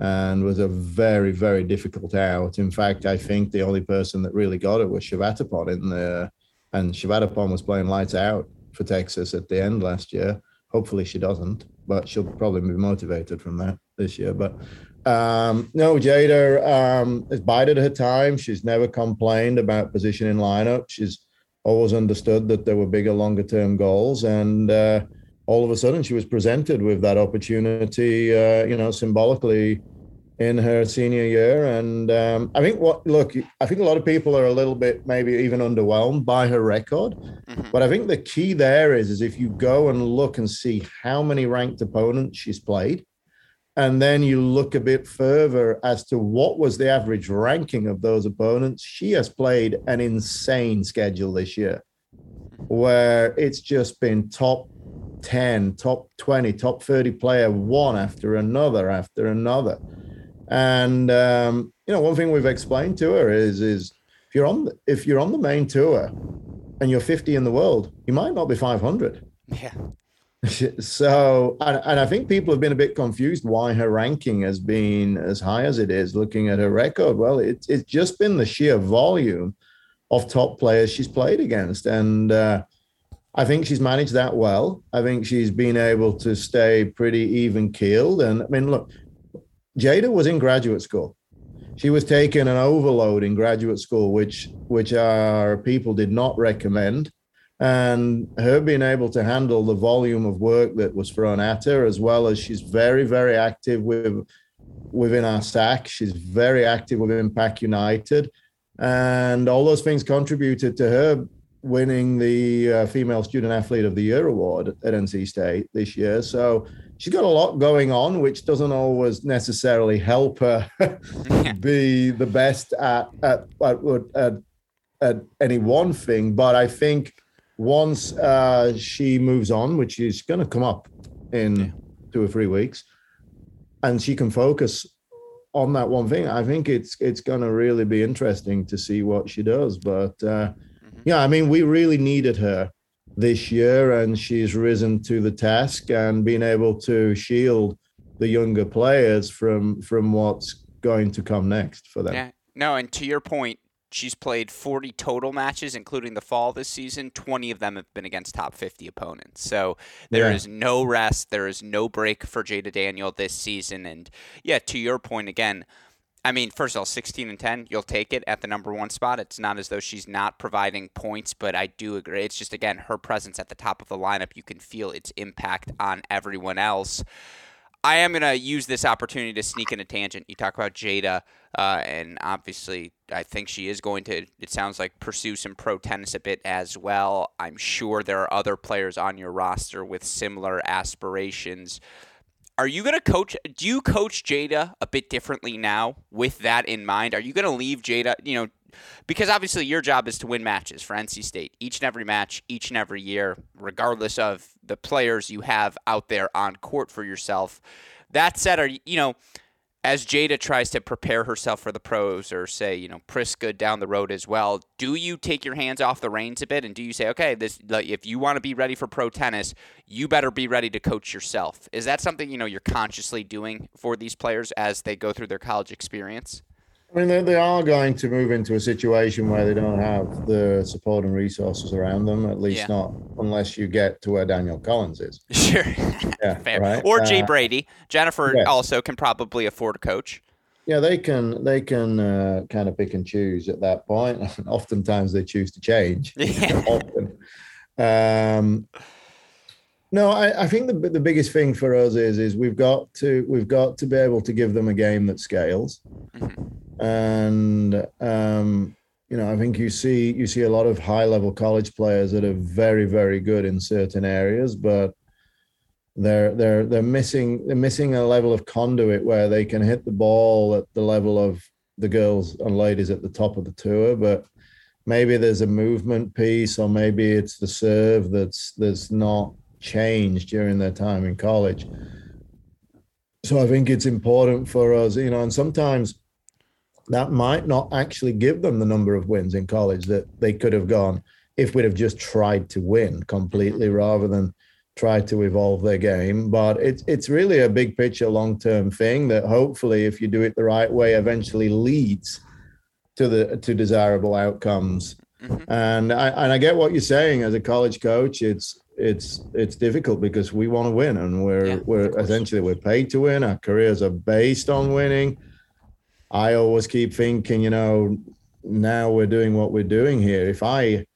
And was a very, very difficult out. In fact, I think the only person that really got it was Shivatapan in there. And Shivatapan was playing lights out for Texas at the end last year. Hopefully she doesn't, but she'll probably be motivated from that this year. But Jada has bided her time. She's never complained about position in lineup. She's always understood that there were bigger, longer term goals. And all of a sudden, she was presented with that opportunity, symbolically in her senior year. And I think a lot of people are a little bit maybe even underwhelmed by her record. But I think the key there is if you go and look and see how many ranked opponents she's played, and then you look a bit further as to what was the average ranking of those opponents, she has played an insane schedule this year where it's just been top 10, top 20, top 30 player, one after another. And one thing we've explained to her is if you're on the main tour and you're 50 in the world, you might not be 500. Yeah. So and I think people have been a bit confused why her ranking has been as high as it is looking at her record. Well, it's just been the sheer volume of top players she's played against, and I think she's managed that well. I think she's been able to stay pretty even-keeled. And, look, Jada was in graduate school. She was taking an overload in graduate school, which our people did not recommend. And her being able to handle the volume of work that was thrown at her, as well as she's very, very active within our SAC. She's very active within PAC United. And all those things contributed to her winning the Female Student Athlete of the Year award at NC State this year. So she's got a lot going on, which doesn't always necessarily help her be the best at any one thing. But I think once she moves on, which is going to come up in 2 or 3 weeks, and she can focus on that one thing, I think it's going to really be interesting to see what she does. But we really needed her this year, and she's risen to the task and been able to shield the younger players from what's going to come next for them. Yeah. No, and to your point, she's played 40 total matches, including the fall this season. 20 of them have been against top 50 opponents. So there is no rest. There is no break for Jada Daniel this season. And, to your point again, first of all, 16-10, you'll take it at the number one spot. It's not as though she's not providing points, but I do agree. It's just, again, her presence at the top of the lineup. You can feel its impact on everyone else. I am going to use this opportunity to sneak in a tangent. You talk about Jada, and obviously I think she is going to, it sounds like, pursue some pro tennis a bit as well. I'm sure there are other players on your roster with similar aspirations. Are you going to coach? Do you coach Jada a bit differently now with that in mind? Are you going to leave Jada? because obviously your job is to win matches for NC State, each and every match, each and every year, regardless of the players you have out there on court for yourself. That said, as Jada tries to prepare herself for the pros, or say, Prisca down the road as well, do you take your hands off the reins a bit, and do you say, okay, if you want to be ready for pro tennis, you better be ready to coach yourself? Is that something, you're consciously doing for these players as they go through their college experience? I mean, they are going to move into a situation where they don't have the support and resources around them, at least not unless you get to where Daniel Collins is. Sure. Yeah, fair. Right? Or Jay Brady. Jennifer also can probably afford a coach. Yeah, they can kind of pick and choose at that point. Oftentimes they choose to change. Yeah. Often. No, I think the biggest thing for us is we've got to be able to give them a game that scales, and I think you see a lot of high level college players that are very, very good in certain areas, but they're missing a level of conduit where they can hit the ball at the level of the girls and ladies at the top of the tour, but maybe there's a movement piece, or maybe it's the serve that's not changed during their time in college. So I think it's important for us, and sometimes that might not actually give them the number of wins in college that they could have gone if we'd have just tried to win completely rather than try to evolve their game. But it's really a big picture, long-term thing that hopefully, if you do it the right way, eventually leads to desirable outcomes. And I get what you're saying. As a college coach, it's difficult because we want to win, and we're essentially paid to win. Our careers are based on winning. I always keep thinking, now we're doing what we're doing here. If I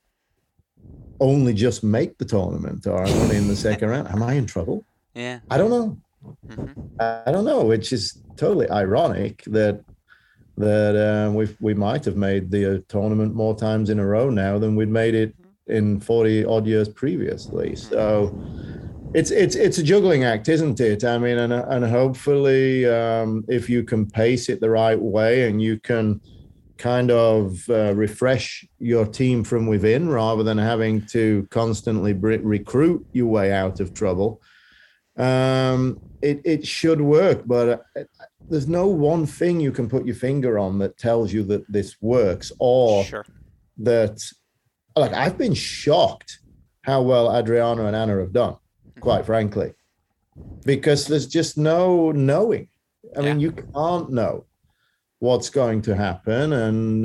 only just make the tournament, or I'm only in the second round, am I in trouble? Yeah. I don't know. I don't know, which is totally ironic that we might have made the tournament more times in a row now than we'd made it in 40 odd years previously. So it's a juggling act, isn't it? I mean, and hopefully if you can pace it the right way, and you can kind of refresh your team from within rather than having to constantly recruit your way out of trouble, it should work. But there's no one thing you can put your finger on that tells you that this works, or that. Like, I've been shocked how well Adriana and Anna have done, quite frankly, because there's just no knowing. I mean, you can't know what's going to happen. And,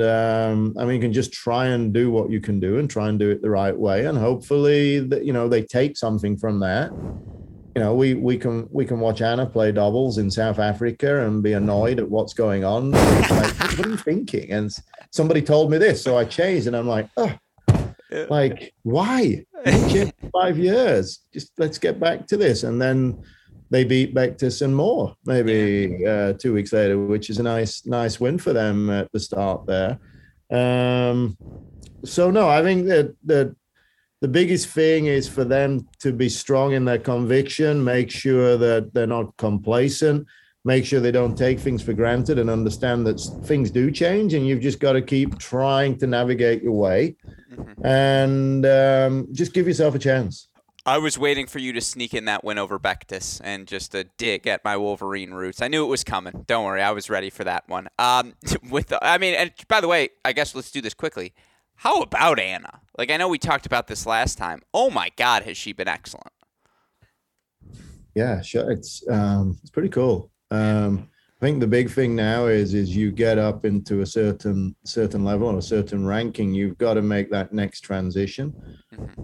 you can just try and do what you can do and try and do it the right way. And hopefully, they take something from that. We can watch Anna play doubles in South Africa and be annoyed at what's going on. Like, what are you thinking? And somebody told me this, so I changed, and I'm like, oh. Like, why? 5 years. Just let's get back to this. And then they beat Bectis and Moore maybe 2 weeks later, which is a nice win for them at the start there. So, no, I think that the biggest thing is for them to be strong in their conviction, make sure that they're not complacent, make sure they don't take things for granted, and understand that things do change, and you've just got to keep trying to navigate your way. And just give yourself a chance. I was waiting for you to sneak in that win over Bectis and just a dig at my Wolverine roots. I knew it was coming. Don't worry, I was ready for that one. And by the way, I guess let's do this quickly. How about Anna? Like, I know we talked about this last time. Oh my God, has she been excellent? Yeah, sure. It's pretty cool. I think the big thing now is you get up into a certain level or a certain ranking, you've got to make that next transition.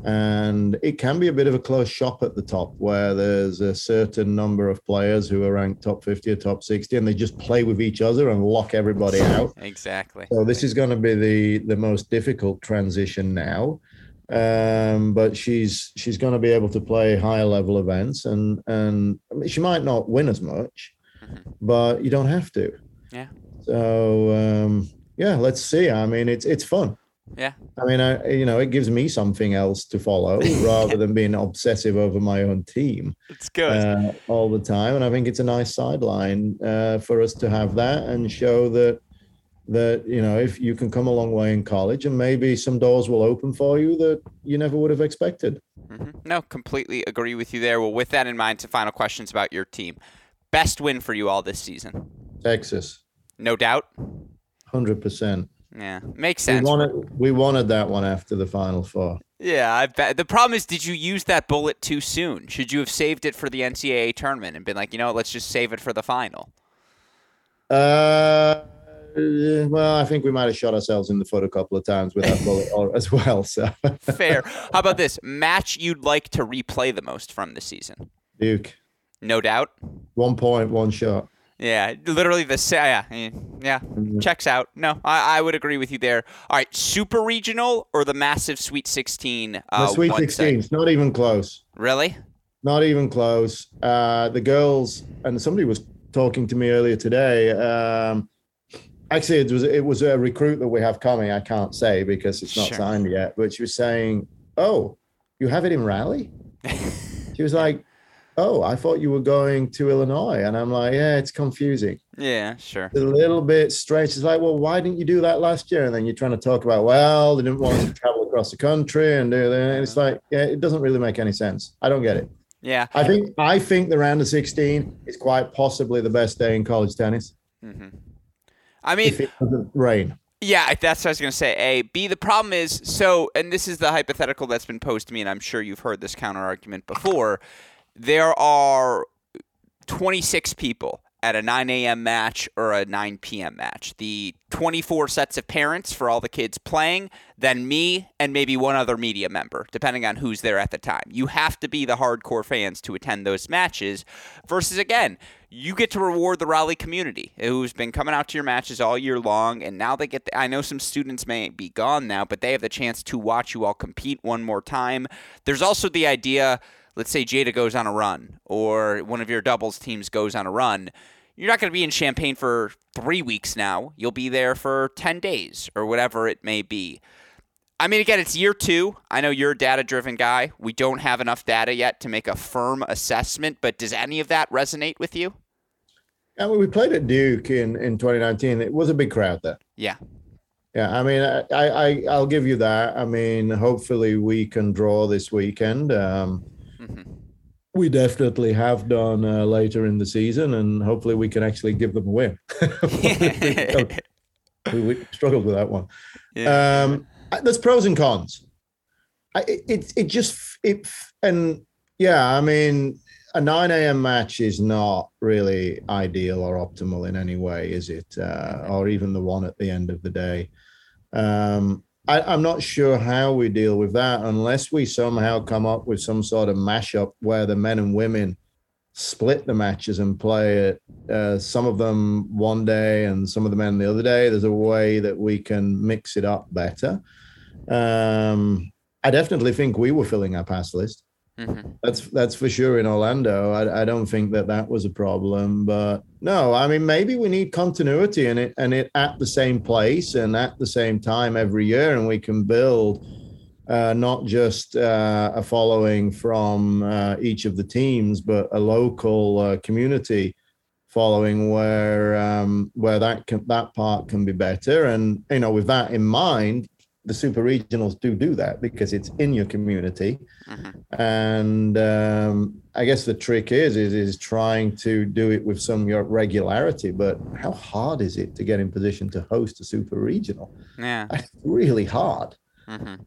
And it can be a bit of a closed shop at the top, where there's a certain number of players who are ranked top 50 or top 60, and they just play with each other and lock everybody out. Exactly. So this is going to be the most difficult transition now. But she's going to be able to play higher level events, and she might not win as much, but you don't have to. Yeah. So, let's see. I mean, it's fun. Yeah. I mean, it gives me something else to follow rather than being obsessive over my own team. It's good. All the time. And I think it's a nice sideline for us to have that and show that that, you know, if you can come a long way in college, and maybe some doors will open for you that you never would have expected. Mm-hmm. No, completely agree with you there. Well, with that in mind, some final questions about your team. Best win for you all this season? Texas. No doubt? 100%. Yeah, makes sense. We wanted that one after the Final Four. Yeah, I bet. The problem is, did you use that bullet too soon? Should you have saved it for the NCAA tournament and been like, you know what, let's just save it for the final? Well, I think we might have shot ourselves in the foot a couple of times with that bullet as well. So fair. How about this? Match you'd like to replay the most from the season? Duke. No doubt. 1 point, one shot. Yeah, literally the same. Yeah, checks out. No, I would agree with you there. All right, super regional or the massive Sweet 16? The Sweet 16's not even close. Really? Not even close. The girls, and somebody was talking to me earlier today. Actually, it was a recruit that we have coming. I can't say because it's not signed yet. But she was saying, "Oh, you have it in Raleigh?" She was like, "Oh, I thought you were going to Illinois." And I'm like, yeah, it's confusing. Yeah, sure. It's a little bit strange. It's like, well, why didn't you do that last year? And then you're trying to talk about, well, they didn't want to travel across the country and do that. And it's like, yeah, it doesn't really make any sense. I don't get it. Yeah. I think the round of 16 is quite possibly the best day in college tennis. Mm-hmm. I mean, if it doesn't rain. Yeah, that's what I was going to say. A. B, the problem is, so, and this is the hypothetical that's been posed to me, and I'm sure you've heard this counter argument before. There are 26 people at a 9 a.m. match or a 9 p.m. match. The 24 sets of parents for all the kids playing, then me and maybe one other media member, depending on who's there at the time. You have to be the hardcore fans to attend those matches versus, again, you get to reward the Raleigh community who's been coming out to your matches all year long, and now they get – I know some students may be gone now, but they have the chance to watch you all compete one more time. There's also the idea – let's say Jada goes on a run or one of your doubles teams goes on a run. You're not going to be in Champaign for 3 weeks now. You'll be there for 10 days or whatever it may be. I mean, again, it's year two. I know you're a data-driven guy. We don't have enough data yet to make a firm assessment, but does any of that resonate with you? I mean, we played at Duke in 2019. It was a big crowd there. Yeah. Yeah, I mean, I'll give you that. I mean, hopefully we can draw this weekend. Mm-hmm. We definitely have done later in the season, and hopefully we can actually give them a win. We struggled with that one. Yeah. There's pros and cons. I mean, a 9 a.m. match is not really ideal or optimal in any way, is it? Or even the one at the end of the day. I'm not sure how we deal with that unless we somehow come up with some sort of mashup where the men and women split the matches and play it, some of them one day and some of the men the other day. There's a way that we can mix it up better. I definitely think we were filling our pass list. Mm-hmm. That's for sure in Orlando. I don't think that was a problem, but no, I mean, maybe we need continuity in it and it at the same place and at the same time every year. And we can build not just a following from each of the teams, but a local community following where that part can be better. And, you know, with that in mind, the super regionals do that because it's in your community. Uh-huh. And I guess the trick is trying to do it with some regularity, but how hard is it to get in position to host a super regional? Yeah. That's really hard. Uh-huh.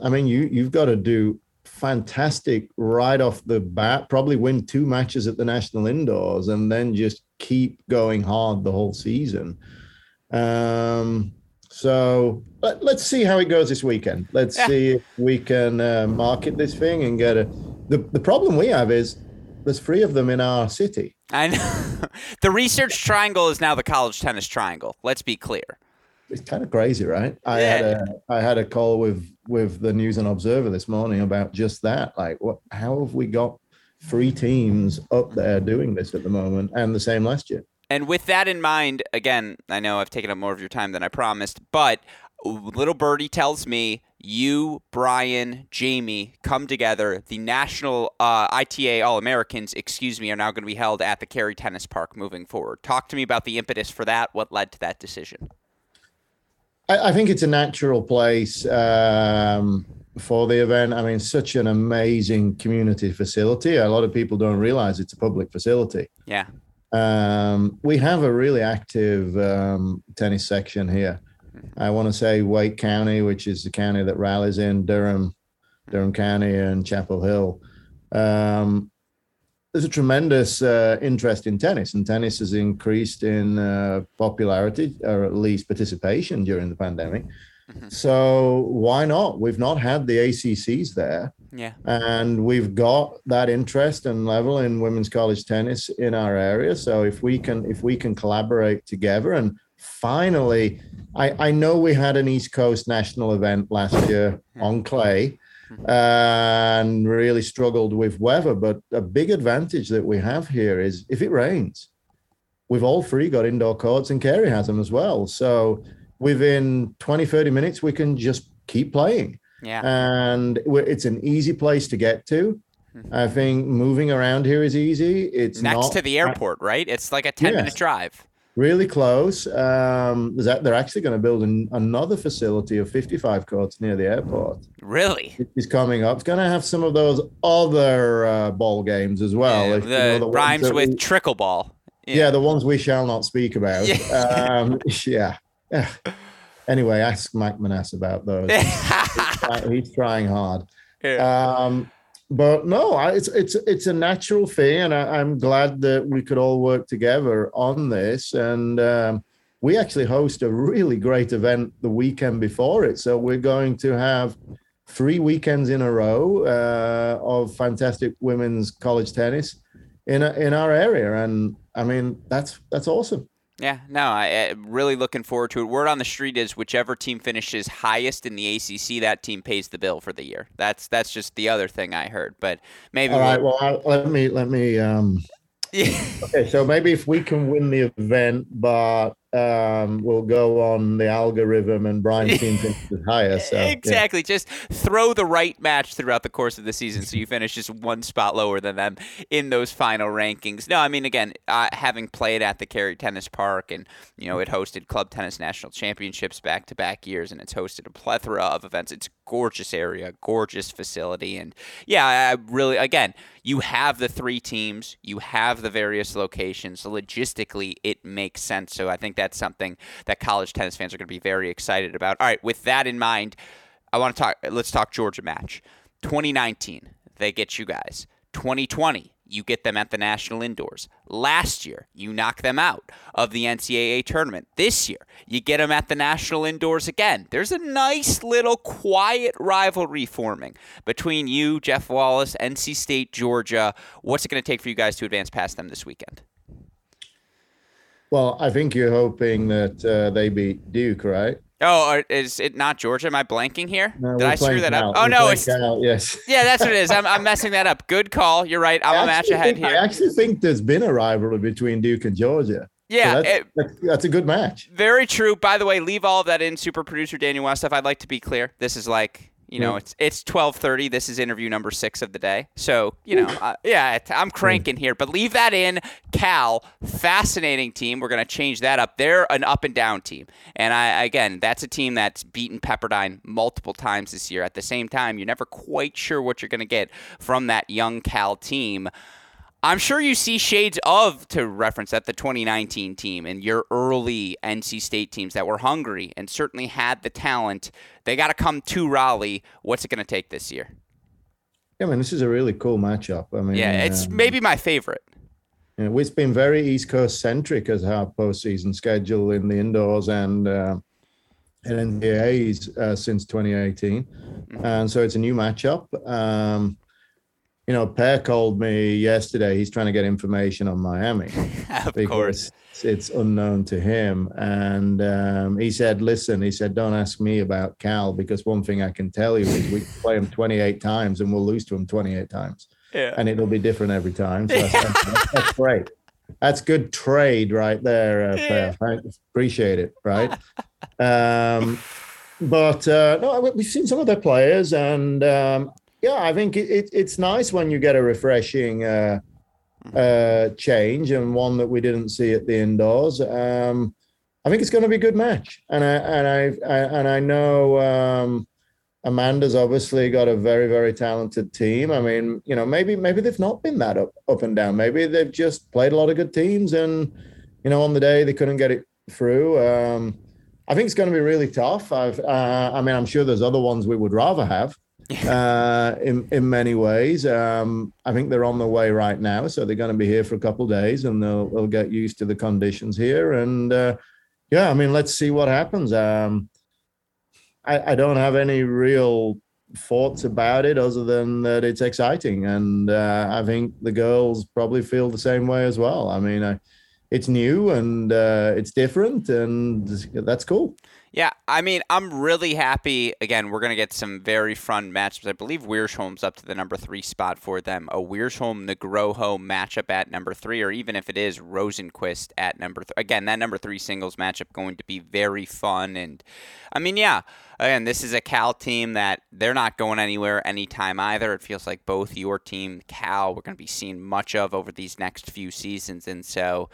I mean, you've got to do fantastic right off the bat, probably win two matches at the national indoors and then just keep going hard the whole season. So let's see how it goes this weekend. Let's see if we can market this thing and get it. The problem we have is there's three of them in our city. I know. The research triangle is now the college tennis triangle. Let's be clear. It's kind of crazy, right? Yeah. I had a call with the News and Observer this morning about just that. Like, how have we got three teams up there doing this at the moment and the same last year? And with that in mind, again, I know I've taken up more of your time than I promised, but Little Birdie tells me you, Brian, Jamie come together. The National ITA All-Americans, are now going to be held at the Cary Tennis Park moving forward. Talk to me about the impetus for that. What led to that decision? I think it's a natural place for the event. I mean, such an amazing community facility. A lot of people don't realize it's a public facility. Yeah. We have a really active tennis section here. I want to say Wake County, which is the county that Raleigh's in, Durham County and Chapel Hill. There's a tremendous interest in tennis, and tennis has increased in popularity, or at least participation, during the pandemic. Mm-hmm. So why not? We've not had the ACCs there. Yeah. And we've got that interest and level in women's college tennis in our area. So if we can collaborate together, and finally, I know we had an East Coast national event last year on clay, and really struggled with weather, but a big advantage that we have here is if it rains, we've all three got indoor courts, and Carey has them as well. So within 20-30 minutes we can just keep playing. Yeah. And it's an easy place to get to. I think moving around here is easy. It's next to the airport, right? It's like a 10-minute drive. Really close. They're actually going to build another facility of 55 courts near the airport. Really? It's coming up. It's going to have some of those other ball games as well. Yeah, the rhymes with trickle ball. Yeah, the ones we shall not speak about. Yeah. Anyway, ask Mike Manasse about those. He's trying hard. Yeah. But no, it's a natural thing, and I'm glad that we could all work together on this. And we actually host a really great event the weekend before it. So we're going to have 3 weekends in a row of fantastic women's college tennis in our area. And, I mean, that's awesome. Yeah, no, I'm really looking forward to it. Word on the street is whichever team finishes highest in the ACC, that team pays the bill for the year. That's just the other thing I heard. But maybe all right. Well, let me. Okay, so maybe if we can win the event, but we'll go on the algorithm and Brian's team finishes higher. So, exactly. Yeah. Just throw the right match throughout the course of the season so you finish just one spot lower than them in those final rankings. No, I mean, again, having played at the Cary Tennis Park, and, you know, it hosted club tennis national championships back-to-back years, and it's hosted a plethora of events. It's a gorgeous area, gorgeous facility. And, yeah, I really, again, you have the 3 teams. You have the various locations. So logistically, it makes sense. So I think that's something that college tennis fans are going to be very excited about. All right, with that in mind, let's talk Georgia match. 2019, they get you guys. 2020, you get them at the National Indoors. Last year, you knock them out of the NCAA tournament. This year, you get them at the National Indoors again. There's a nice little quiet rivalry forming between you, Jeff Wallace, NC State, Georgia. What's it going to take for you guys to advance past them this weekend? Well, I think you're hoping that they beat Duke, right? Oh, is it not Georgia? Am I blanking here? No, did I screw that up? Oh, no. It's out, yes. Yeah, that's what it is. I'm messing that up. Good call. You're right. I'm a match ahead here. I actually think there's been a rivalry between Duke and Georgia. Yeah. So that's a good match. Very true. By the way, leave all of that in. Super producer Daniel Westhoff, I'd like to be clear. This is like... You know, it's 12:30. This is interview number 6 of the day. So, you know, I'm cranking here. But leave that in. Cal, fascinating team. We're going to change that up. They're an up-and-down team. And, again, that's a team that's beaten Pepperdine multiple times this year. At the same time, you're never quite sure what you're going to get from that young Cal team. I'm sure you see shades of, to reference that, the 2019 team and your early NC State teams that were hungry and certainly had the talent. They got to come to Raleigh. What's it going to take this year? Yeah, I mean, this is a really cool matchup. I mean, yeah, it's maybe my favorite. You know, it's been very East Coast centric as our postseason schedule in the indoors and NCAAs since 2018, and so it's a new matchup. You know, Pear called me yesterday. He's trying to get information on Miami. Of course. It's unknown to him. And he said, listen, don't ask me about Cal, because one thing I can tell you is we play him 28 times and we'll lose to him 28 times. Yeah. And it'll be different every time. So that's great. That's good trade right there, Pear. I appreciate it, right? But we've seen some of their players, and yeah, I think it's nice when you get a refreshing change, and one that we didn't see at the indoors. I think it's going to be a good match. And I know Amanda's obviously got a very, very talented team. I mean, you know, maybe they've not been that up and down. Maybe they've just played a lot of good teams and, you know, on the day they couldn't get it through. I think it's going to be really tough. I'm sure there's other ones we would rather have in many ways. I think they're on the way right now, so they're going to be here for a couple of days, and they'll get used to the conditions here. And let's see what happens. I don't have any real thoughts about it other than that it's exciting, and I think the girls probably feel the same way as well. I mean, it's new and it's different, and that's cool. Yeah, I mean, I'm really happy. Again, we're going to get some very fun matchups. I believe Wiersholm's up to the number 3 spot for them. A Wiersholm-Negroho matchup at number 3, or even if it is Rosenquist at number 3. Again, that number 3 singles matchup going to be very fun. And I mean, yeah, again, this is a Cal team that they're not going anywhere anytime either. It feels like both your team, Cal, we're going to be seeing much of over these next few seasons. And so,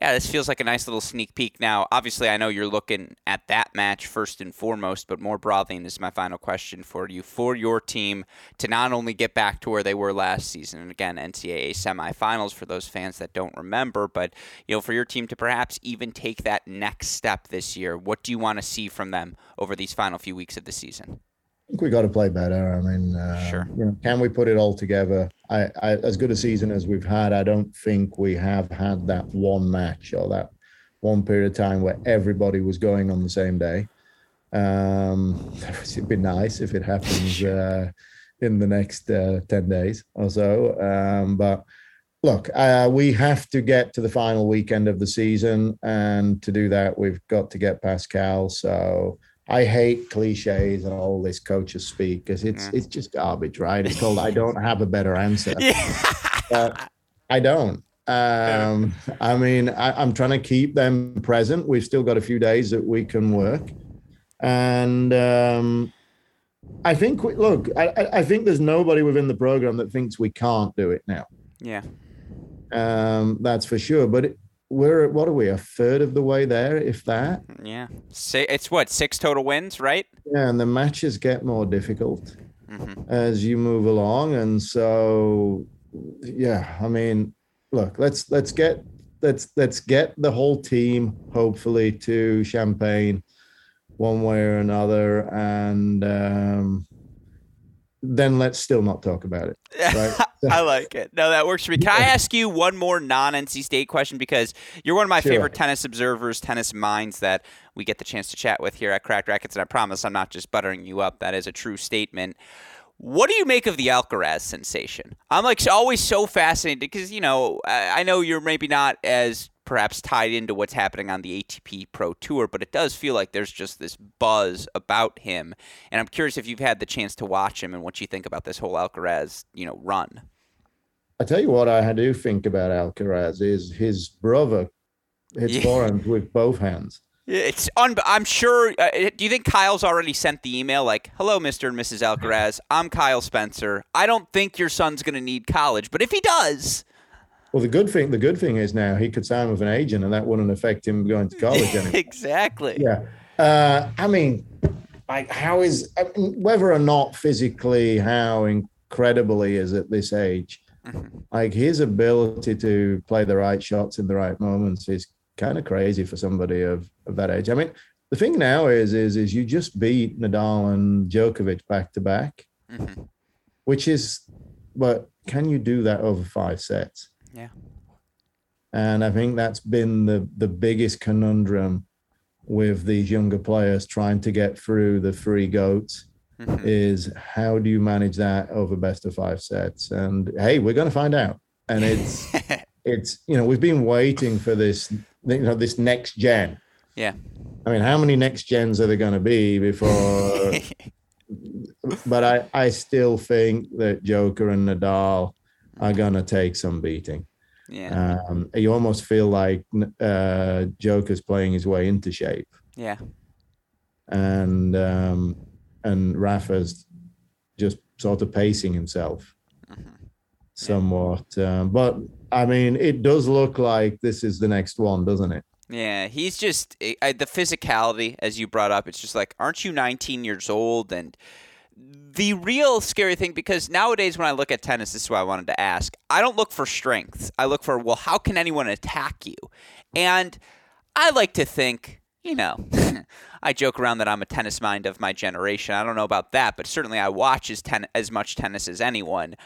yeah, this feels like a nice little sneak peek. Now, obviously, I know you're looking at that match first and foremost, but more broadly, and this is my final question for you, for your team to not only get back to where they were last season, and again, NCAA semifinals for those fans that don't remember, but, you know, for your team to perhaps even take that next step this year, what do you want to see from them over these final few weeks of the season? I think we got to play better. I mean, sure. You know, can we put it all together? I as good a season as we've had, I don't think we have had that one match or that one period of time where everybody was going on the same day. It'd be nice if it happens in the next 10 days or so. But look, we have to get to the final weekend of the season, and to do that, we've got to get past Cal. So I hate cliches and all this coaches speak, because it's just garbage, right? It's called, I don't have a better answer. I don't. I mean, I'm trying to keep them present. We've still got a few days that we can work. And I think, I think there's nobody within the program that thinks we can't do it now. Yeah. That's for sure. But what are we, a third of the way there, if that? Yeah. It's what, 6 total wins, right? Yeah, and the matches get more difficult as you move along. And so, yeah, I mean, look, let's get the whole team, hopefully, to Champaign one way or another. And then let's still not talk about it, right? I like it. No, that works for me. Can I ask you one more non-NC State question? Because you're one of my favorite tennis observers, tennis minds that we get the chance to chat with here at Cracked Rackets, and I promise I'm not just buttering you up. That is a true statement. What do you make of the Alcaraz sensation? I'm always so fascinated because, you know, I know you're maybe not as perhaps tied into what's happening on the ATP Pro Tour, but it does feel like there's just this buzz about him. And I'm curious if you've had the chance to watch him and what you think about this whole Alcaraz, you know, run. I tell you what I do think about Alcaraz is his brother hits forehands with both hands. It's I'm sure. Do you think Kyle's already sent the email like, hello, Mr. and Mrs. Alcaraz, I'm Kyle Spencer. I don't think your son's going to need college, but if he does. Well, the good thing is now he could sign with an agent and that wouldn't affect him going to college anymore. Exactly. Yeah. I mean, whether or not physically, how incredible he is at this age. Like his ability to play the right shots in the right moments is kind of crazy for somebody of that age. I mean, the thing now is you just beat Nadal and Djokovic back to back, which is, but can you do that over 5 sets? Yeah. And I think that's been the biggest conundrum with these younger players trying to get through the three goats. Is how do you manage that over best of 5 sets? And hey, we're going to find out. And it's you know, we've been waiting for this, you know, this next gen. Yeah. I mean, how many next gens are there going to be before? But I still think that Joker and Nadal are going to take some beating. Yeah. You almost feel like Joker's playing his way into shape. Yeah. And Rafa's just sort of pacing himself somewhat. But, I mean, it does look like this is the next one, doesn't it? Yeah, he's just the physicality, as you brought up, it's just like, aren't you 19 years old? And the real scary thing, because nowadays when I look at tennis, this is what I wanted to ask. I don't look for strength. I look for, well, how can anyone attack you? And I like to think, you know, I joke around that I'm a tennis mind of my generation. I don't know about that, but certainly I watch as much tennis as anyone.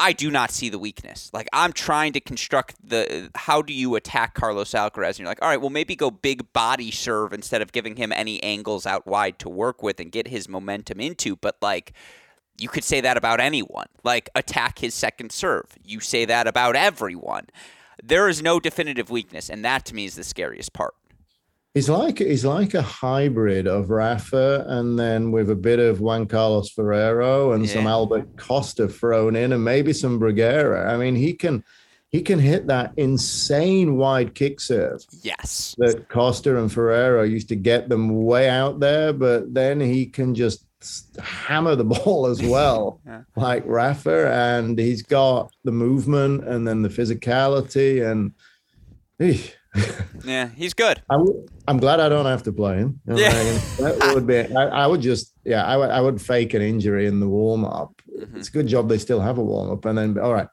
I do not see the weakness. Like, I'm trying to construct how do you attack Carlos Alcaraz? And you're like, all right, well, maybe go big body serve instead of giving him any angles out wide to work with and get his momentum into. But, like, you could say that about anyone. Like, attack his second serve. You say that about everyone. There is no definitive weakness, and that to me is the scariest part. He's like a hybrid of Rafa, and then with a bit of Juan Carlos Ferrero and some Albert Costa thrown in, and maybe some Bruguera. I mean, he can hit that insane wide kick serve. Yes, that Costa and Ferrero used to get them way out there, but then he can just hammer the ball as well, like Rafa, and he's got the movement and then the physicality and. Yeah, he's good. I'm glad I don't have to play him. That would be. I would fake an injury in the warm up. Mm-hmm. It's a good job they still have a warm up, and then all right,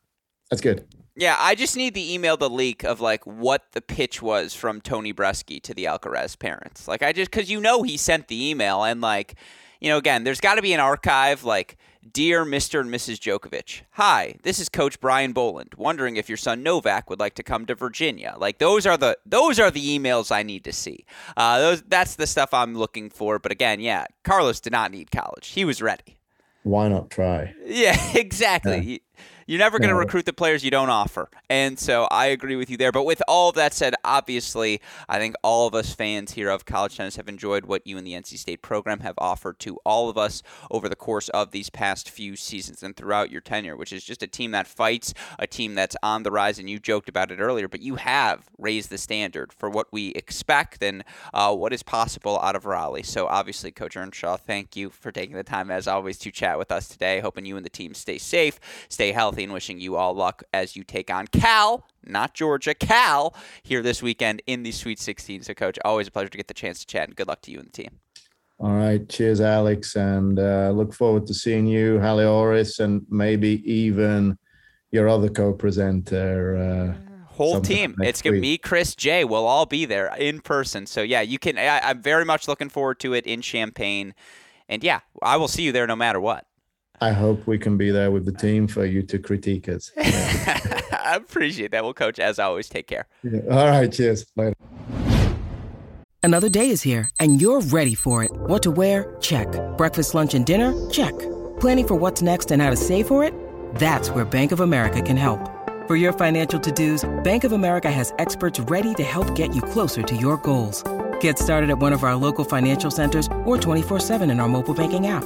that's good. Yeah, I just need the email, the leak of like what the pitch was from Tony Bresky to the Alcaraz parents. Like I just because you know he sent the email, and like you know again, there's got to be an archive like. Dear Mr. and Mrs. Djokovic, hi, this is Coach Brian Boland, wondering if your son Novak would like to come to Virginia. Like, those are the emails I need to see. That's the stuff I'm looking for. But again, yeah, Carlos did not need college. He was ready. Why not try? Yeah, exactly. Yeah. You're never going to recruit the players you don't offer. And so I agree with you there. But with all of that said, obviously, I think all of us fans here of college tennis have enjoyed what you and the NC State program have offered to all of us over the course of these past few seasons and throughout your tenure, which is just a team that fights, a team that's on the rise. And you joked about it earlier, but you have raised the standard for what we expect and what is possible out of Raleigh. So obviously, Coach Earnshaw, thank you for taking the time, as always, to chat with us today. Hoping you and the team stay safe, stay healthy, and wishing you all luck as you take on Cal, not Georgia, Cal, here this weekend in the Sweet 16. So, Coach, always a pleasure to get the chance to chat, and good luck to you and the team. All right. Cheers, Alex, and look forward to seeing you, Halioris, and maybe even your other co-presenter. Whole team. It's going to be Chris J. We'll all be there in person. So, yeah, you can. I'm very much looking forward to it in Champaign. And, yeah, I will see you there no matter what. I hope we can be there with the team for you to critique us. Yeah. I appreciate that. Well, Coach, as always, take care. Yeah. All right. Cheers. Later. Another day is here, and you're ready for it. What to wear? Check. Breakfast, lunch, and dinner? Check. Planning for what's next and how to save for it? That's where Bank of America can help. For your financial to-dos, Bank of America has experts ready to help get you closer to your goals. Get started at one of our local financial centers or 24/7 in our mobile banking app.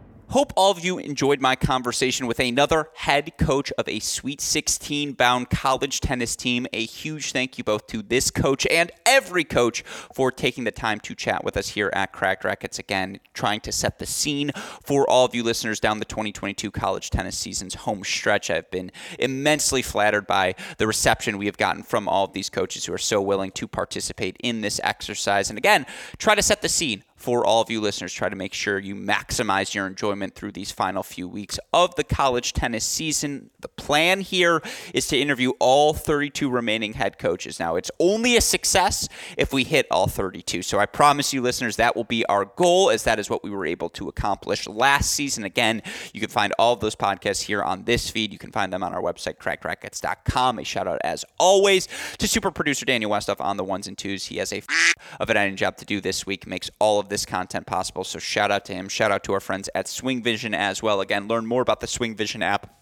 Hope all of you enjoyed my conversation with another head coach of a Sweet 16-bound college tennis team. A huge thank you both to this coach and every coach for taking the time to chat with us here at Cracked Rackets. Again, trying to set the scene for all of you listeners down the 2022 college tennis season's home stretch. I've been immensely flattered by the reception we have gotten from all of these coaches who are so willing to participate in this exercise. And again, try to set the scene. For all of you listeners, try to make sure you maximize your enjoyment through these final few weeks of the college tennis season. The plan here is to interview all 32 remaining head coaches. Now, it's only a success if we hit all 32. So I promise you, listeners, that will be our goal, as that is what we were able to accomplish last season. Again, you can find all of those podcasts here on this feed. You can find them on our website, crackrackets.com. A shout out, as always, to super producer Daniel Westhoff on the ones and twos. He has of an editing job to do this week, makes all of this content possible. So shout out to him. Shout out to our friends at Swing Vision as well. Again, learn more about the Swing Vision app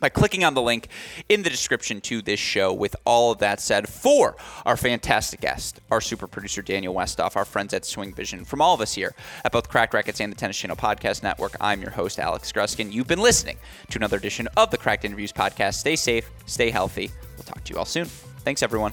by clicking on the link in the description to this show. With all of that said, for our fantastic guest, our super producer, Daniel Westhoff, our friends at Swing Vision, from all of us here at both Cracked Rackets and the Tennis Channel Podcast Network, I'm your host, Alex Gruskin. You've been listening to another edition of the Cracked Interviews Podcast. Stay safe, stay healthy. We'll talk to you all soon. Thanks, everyone.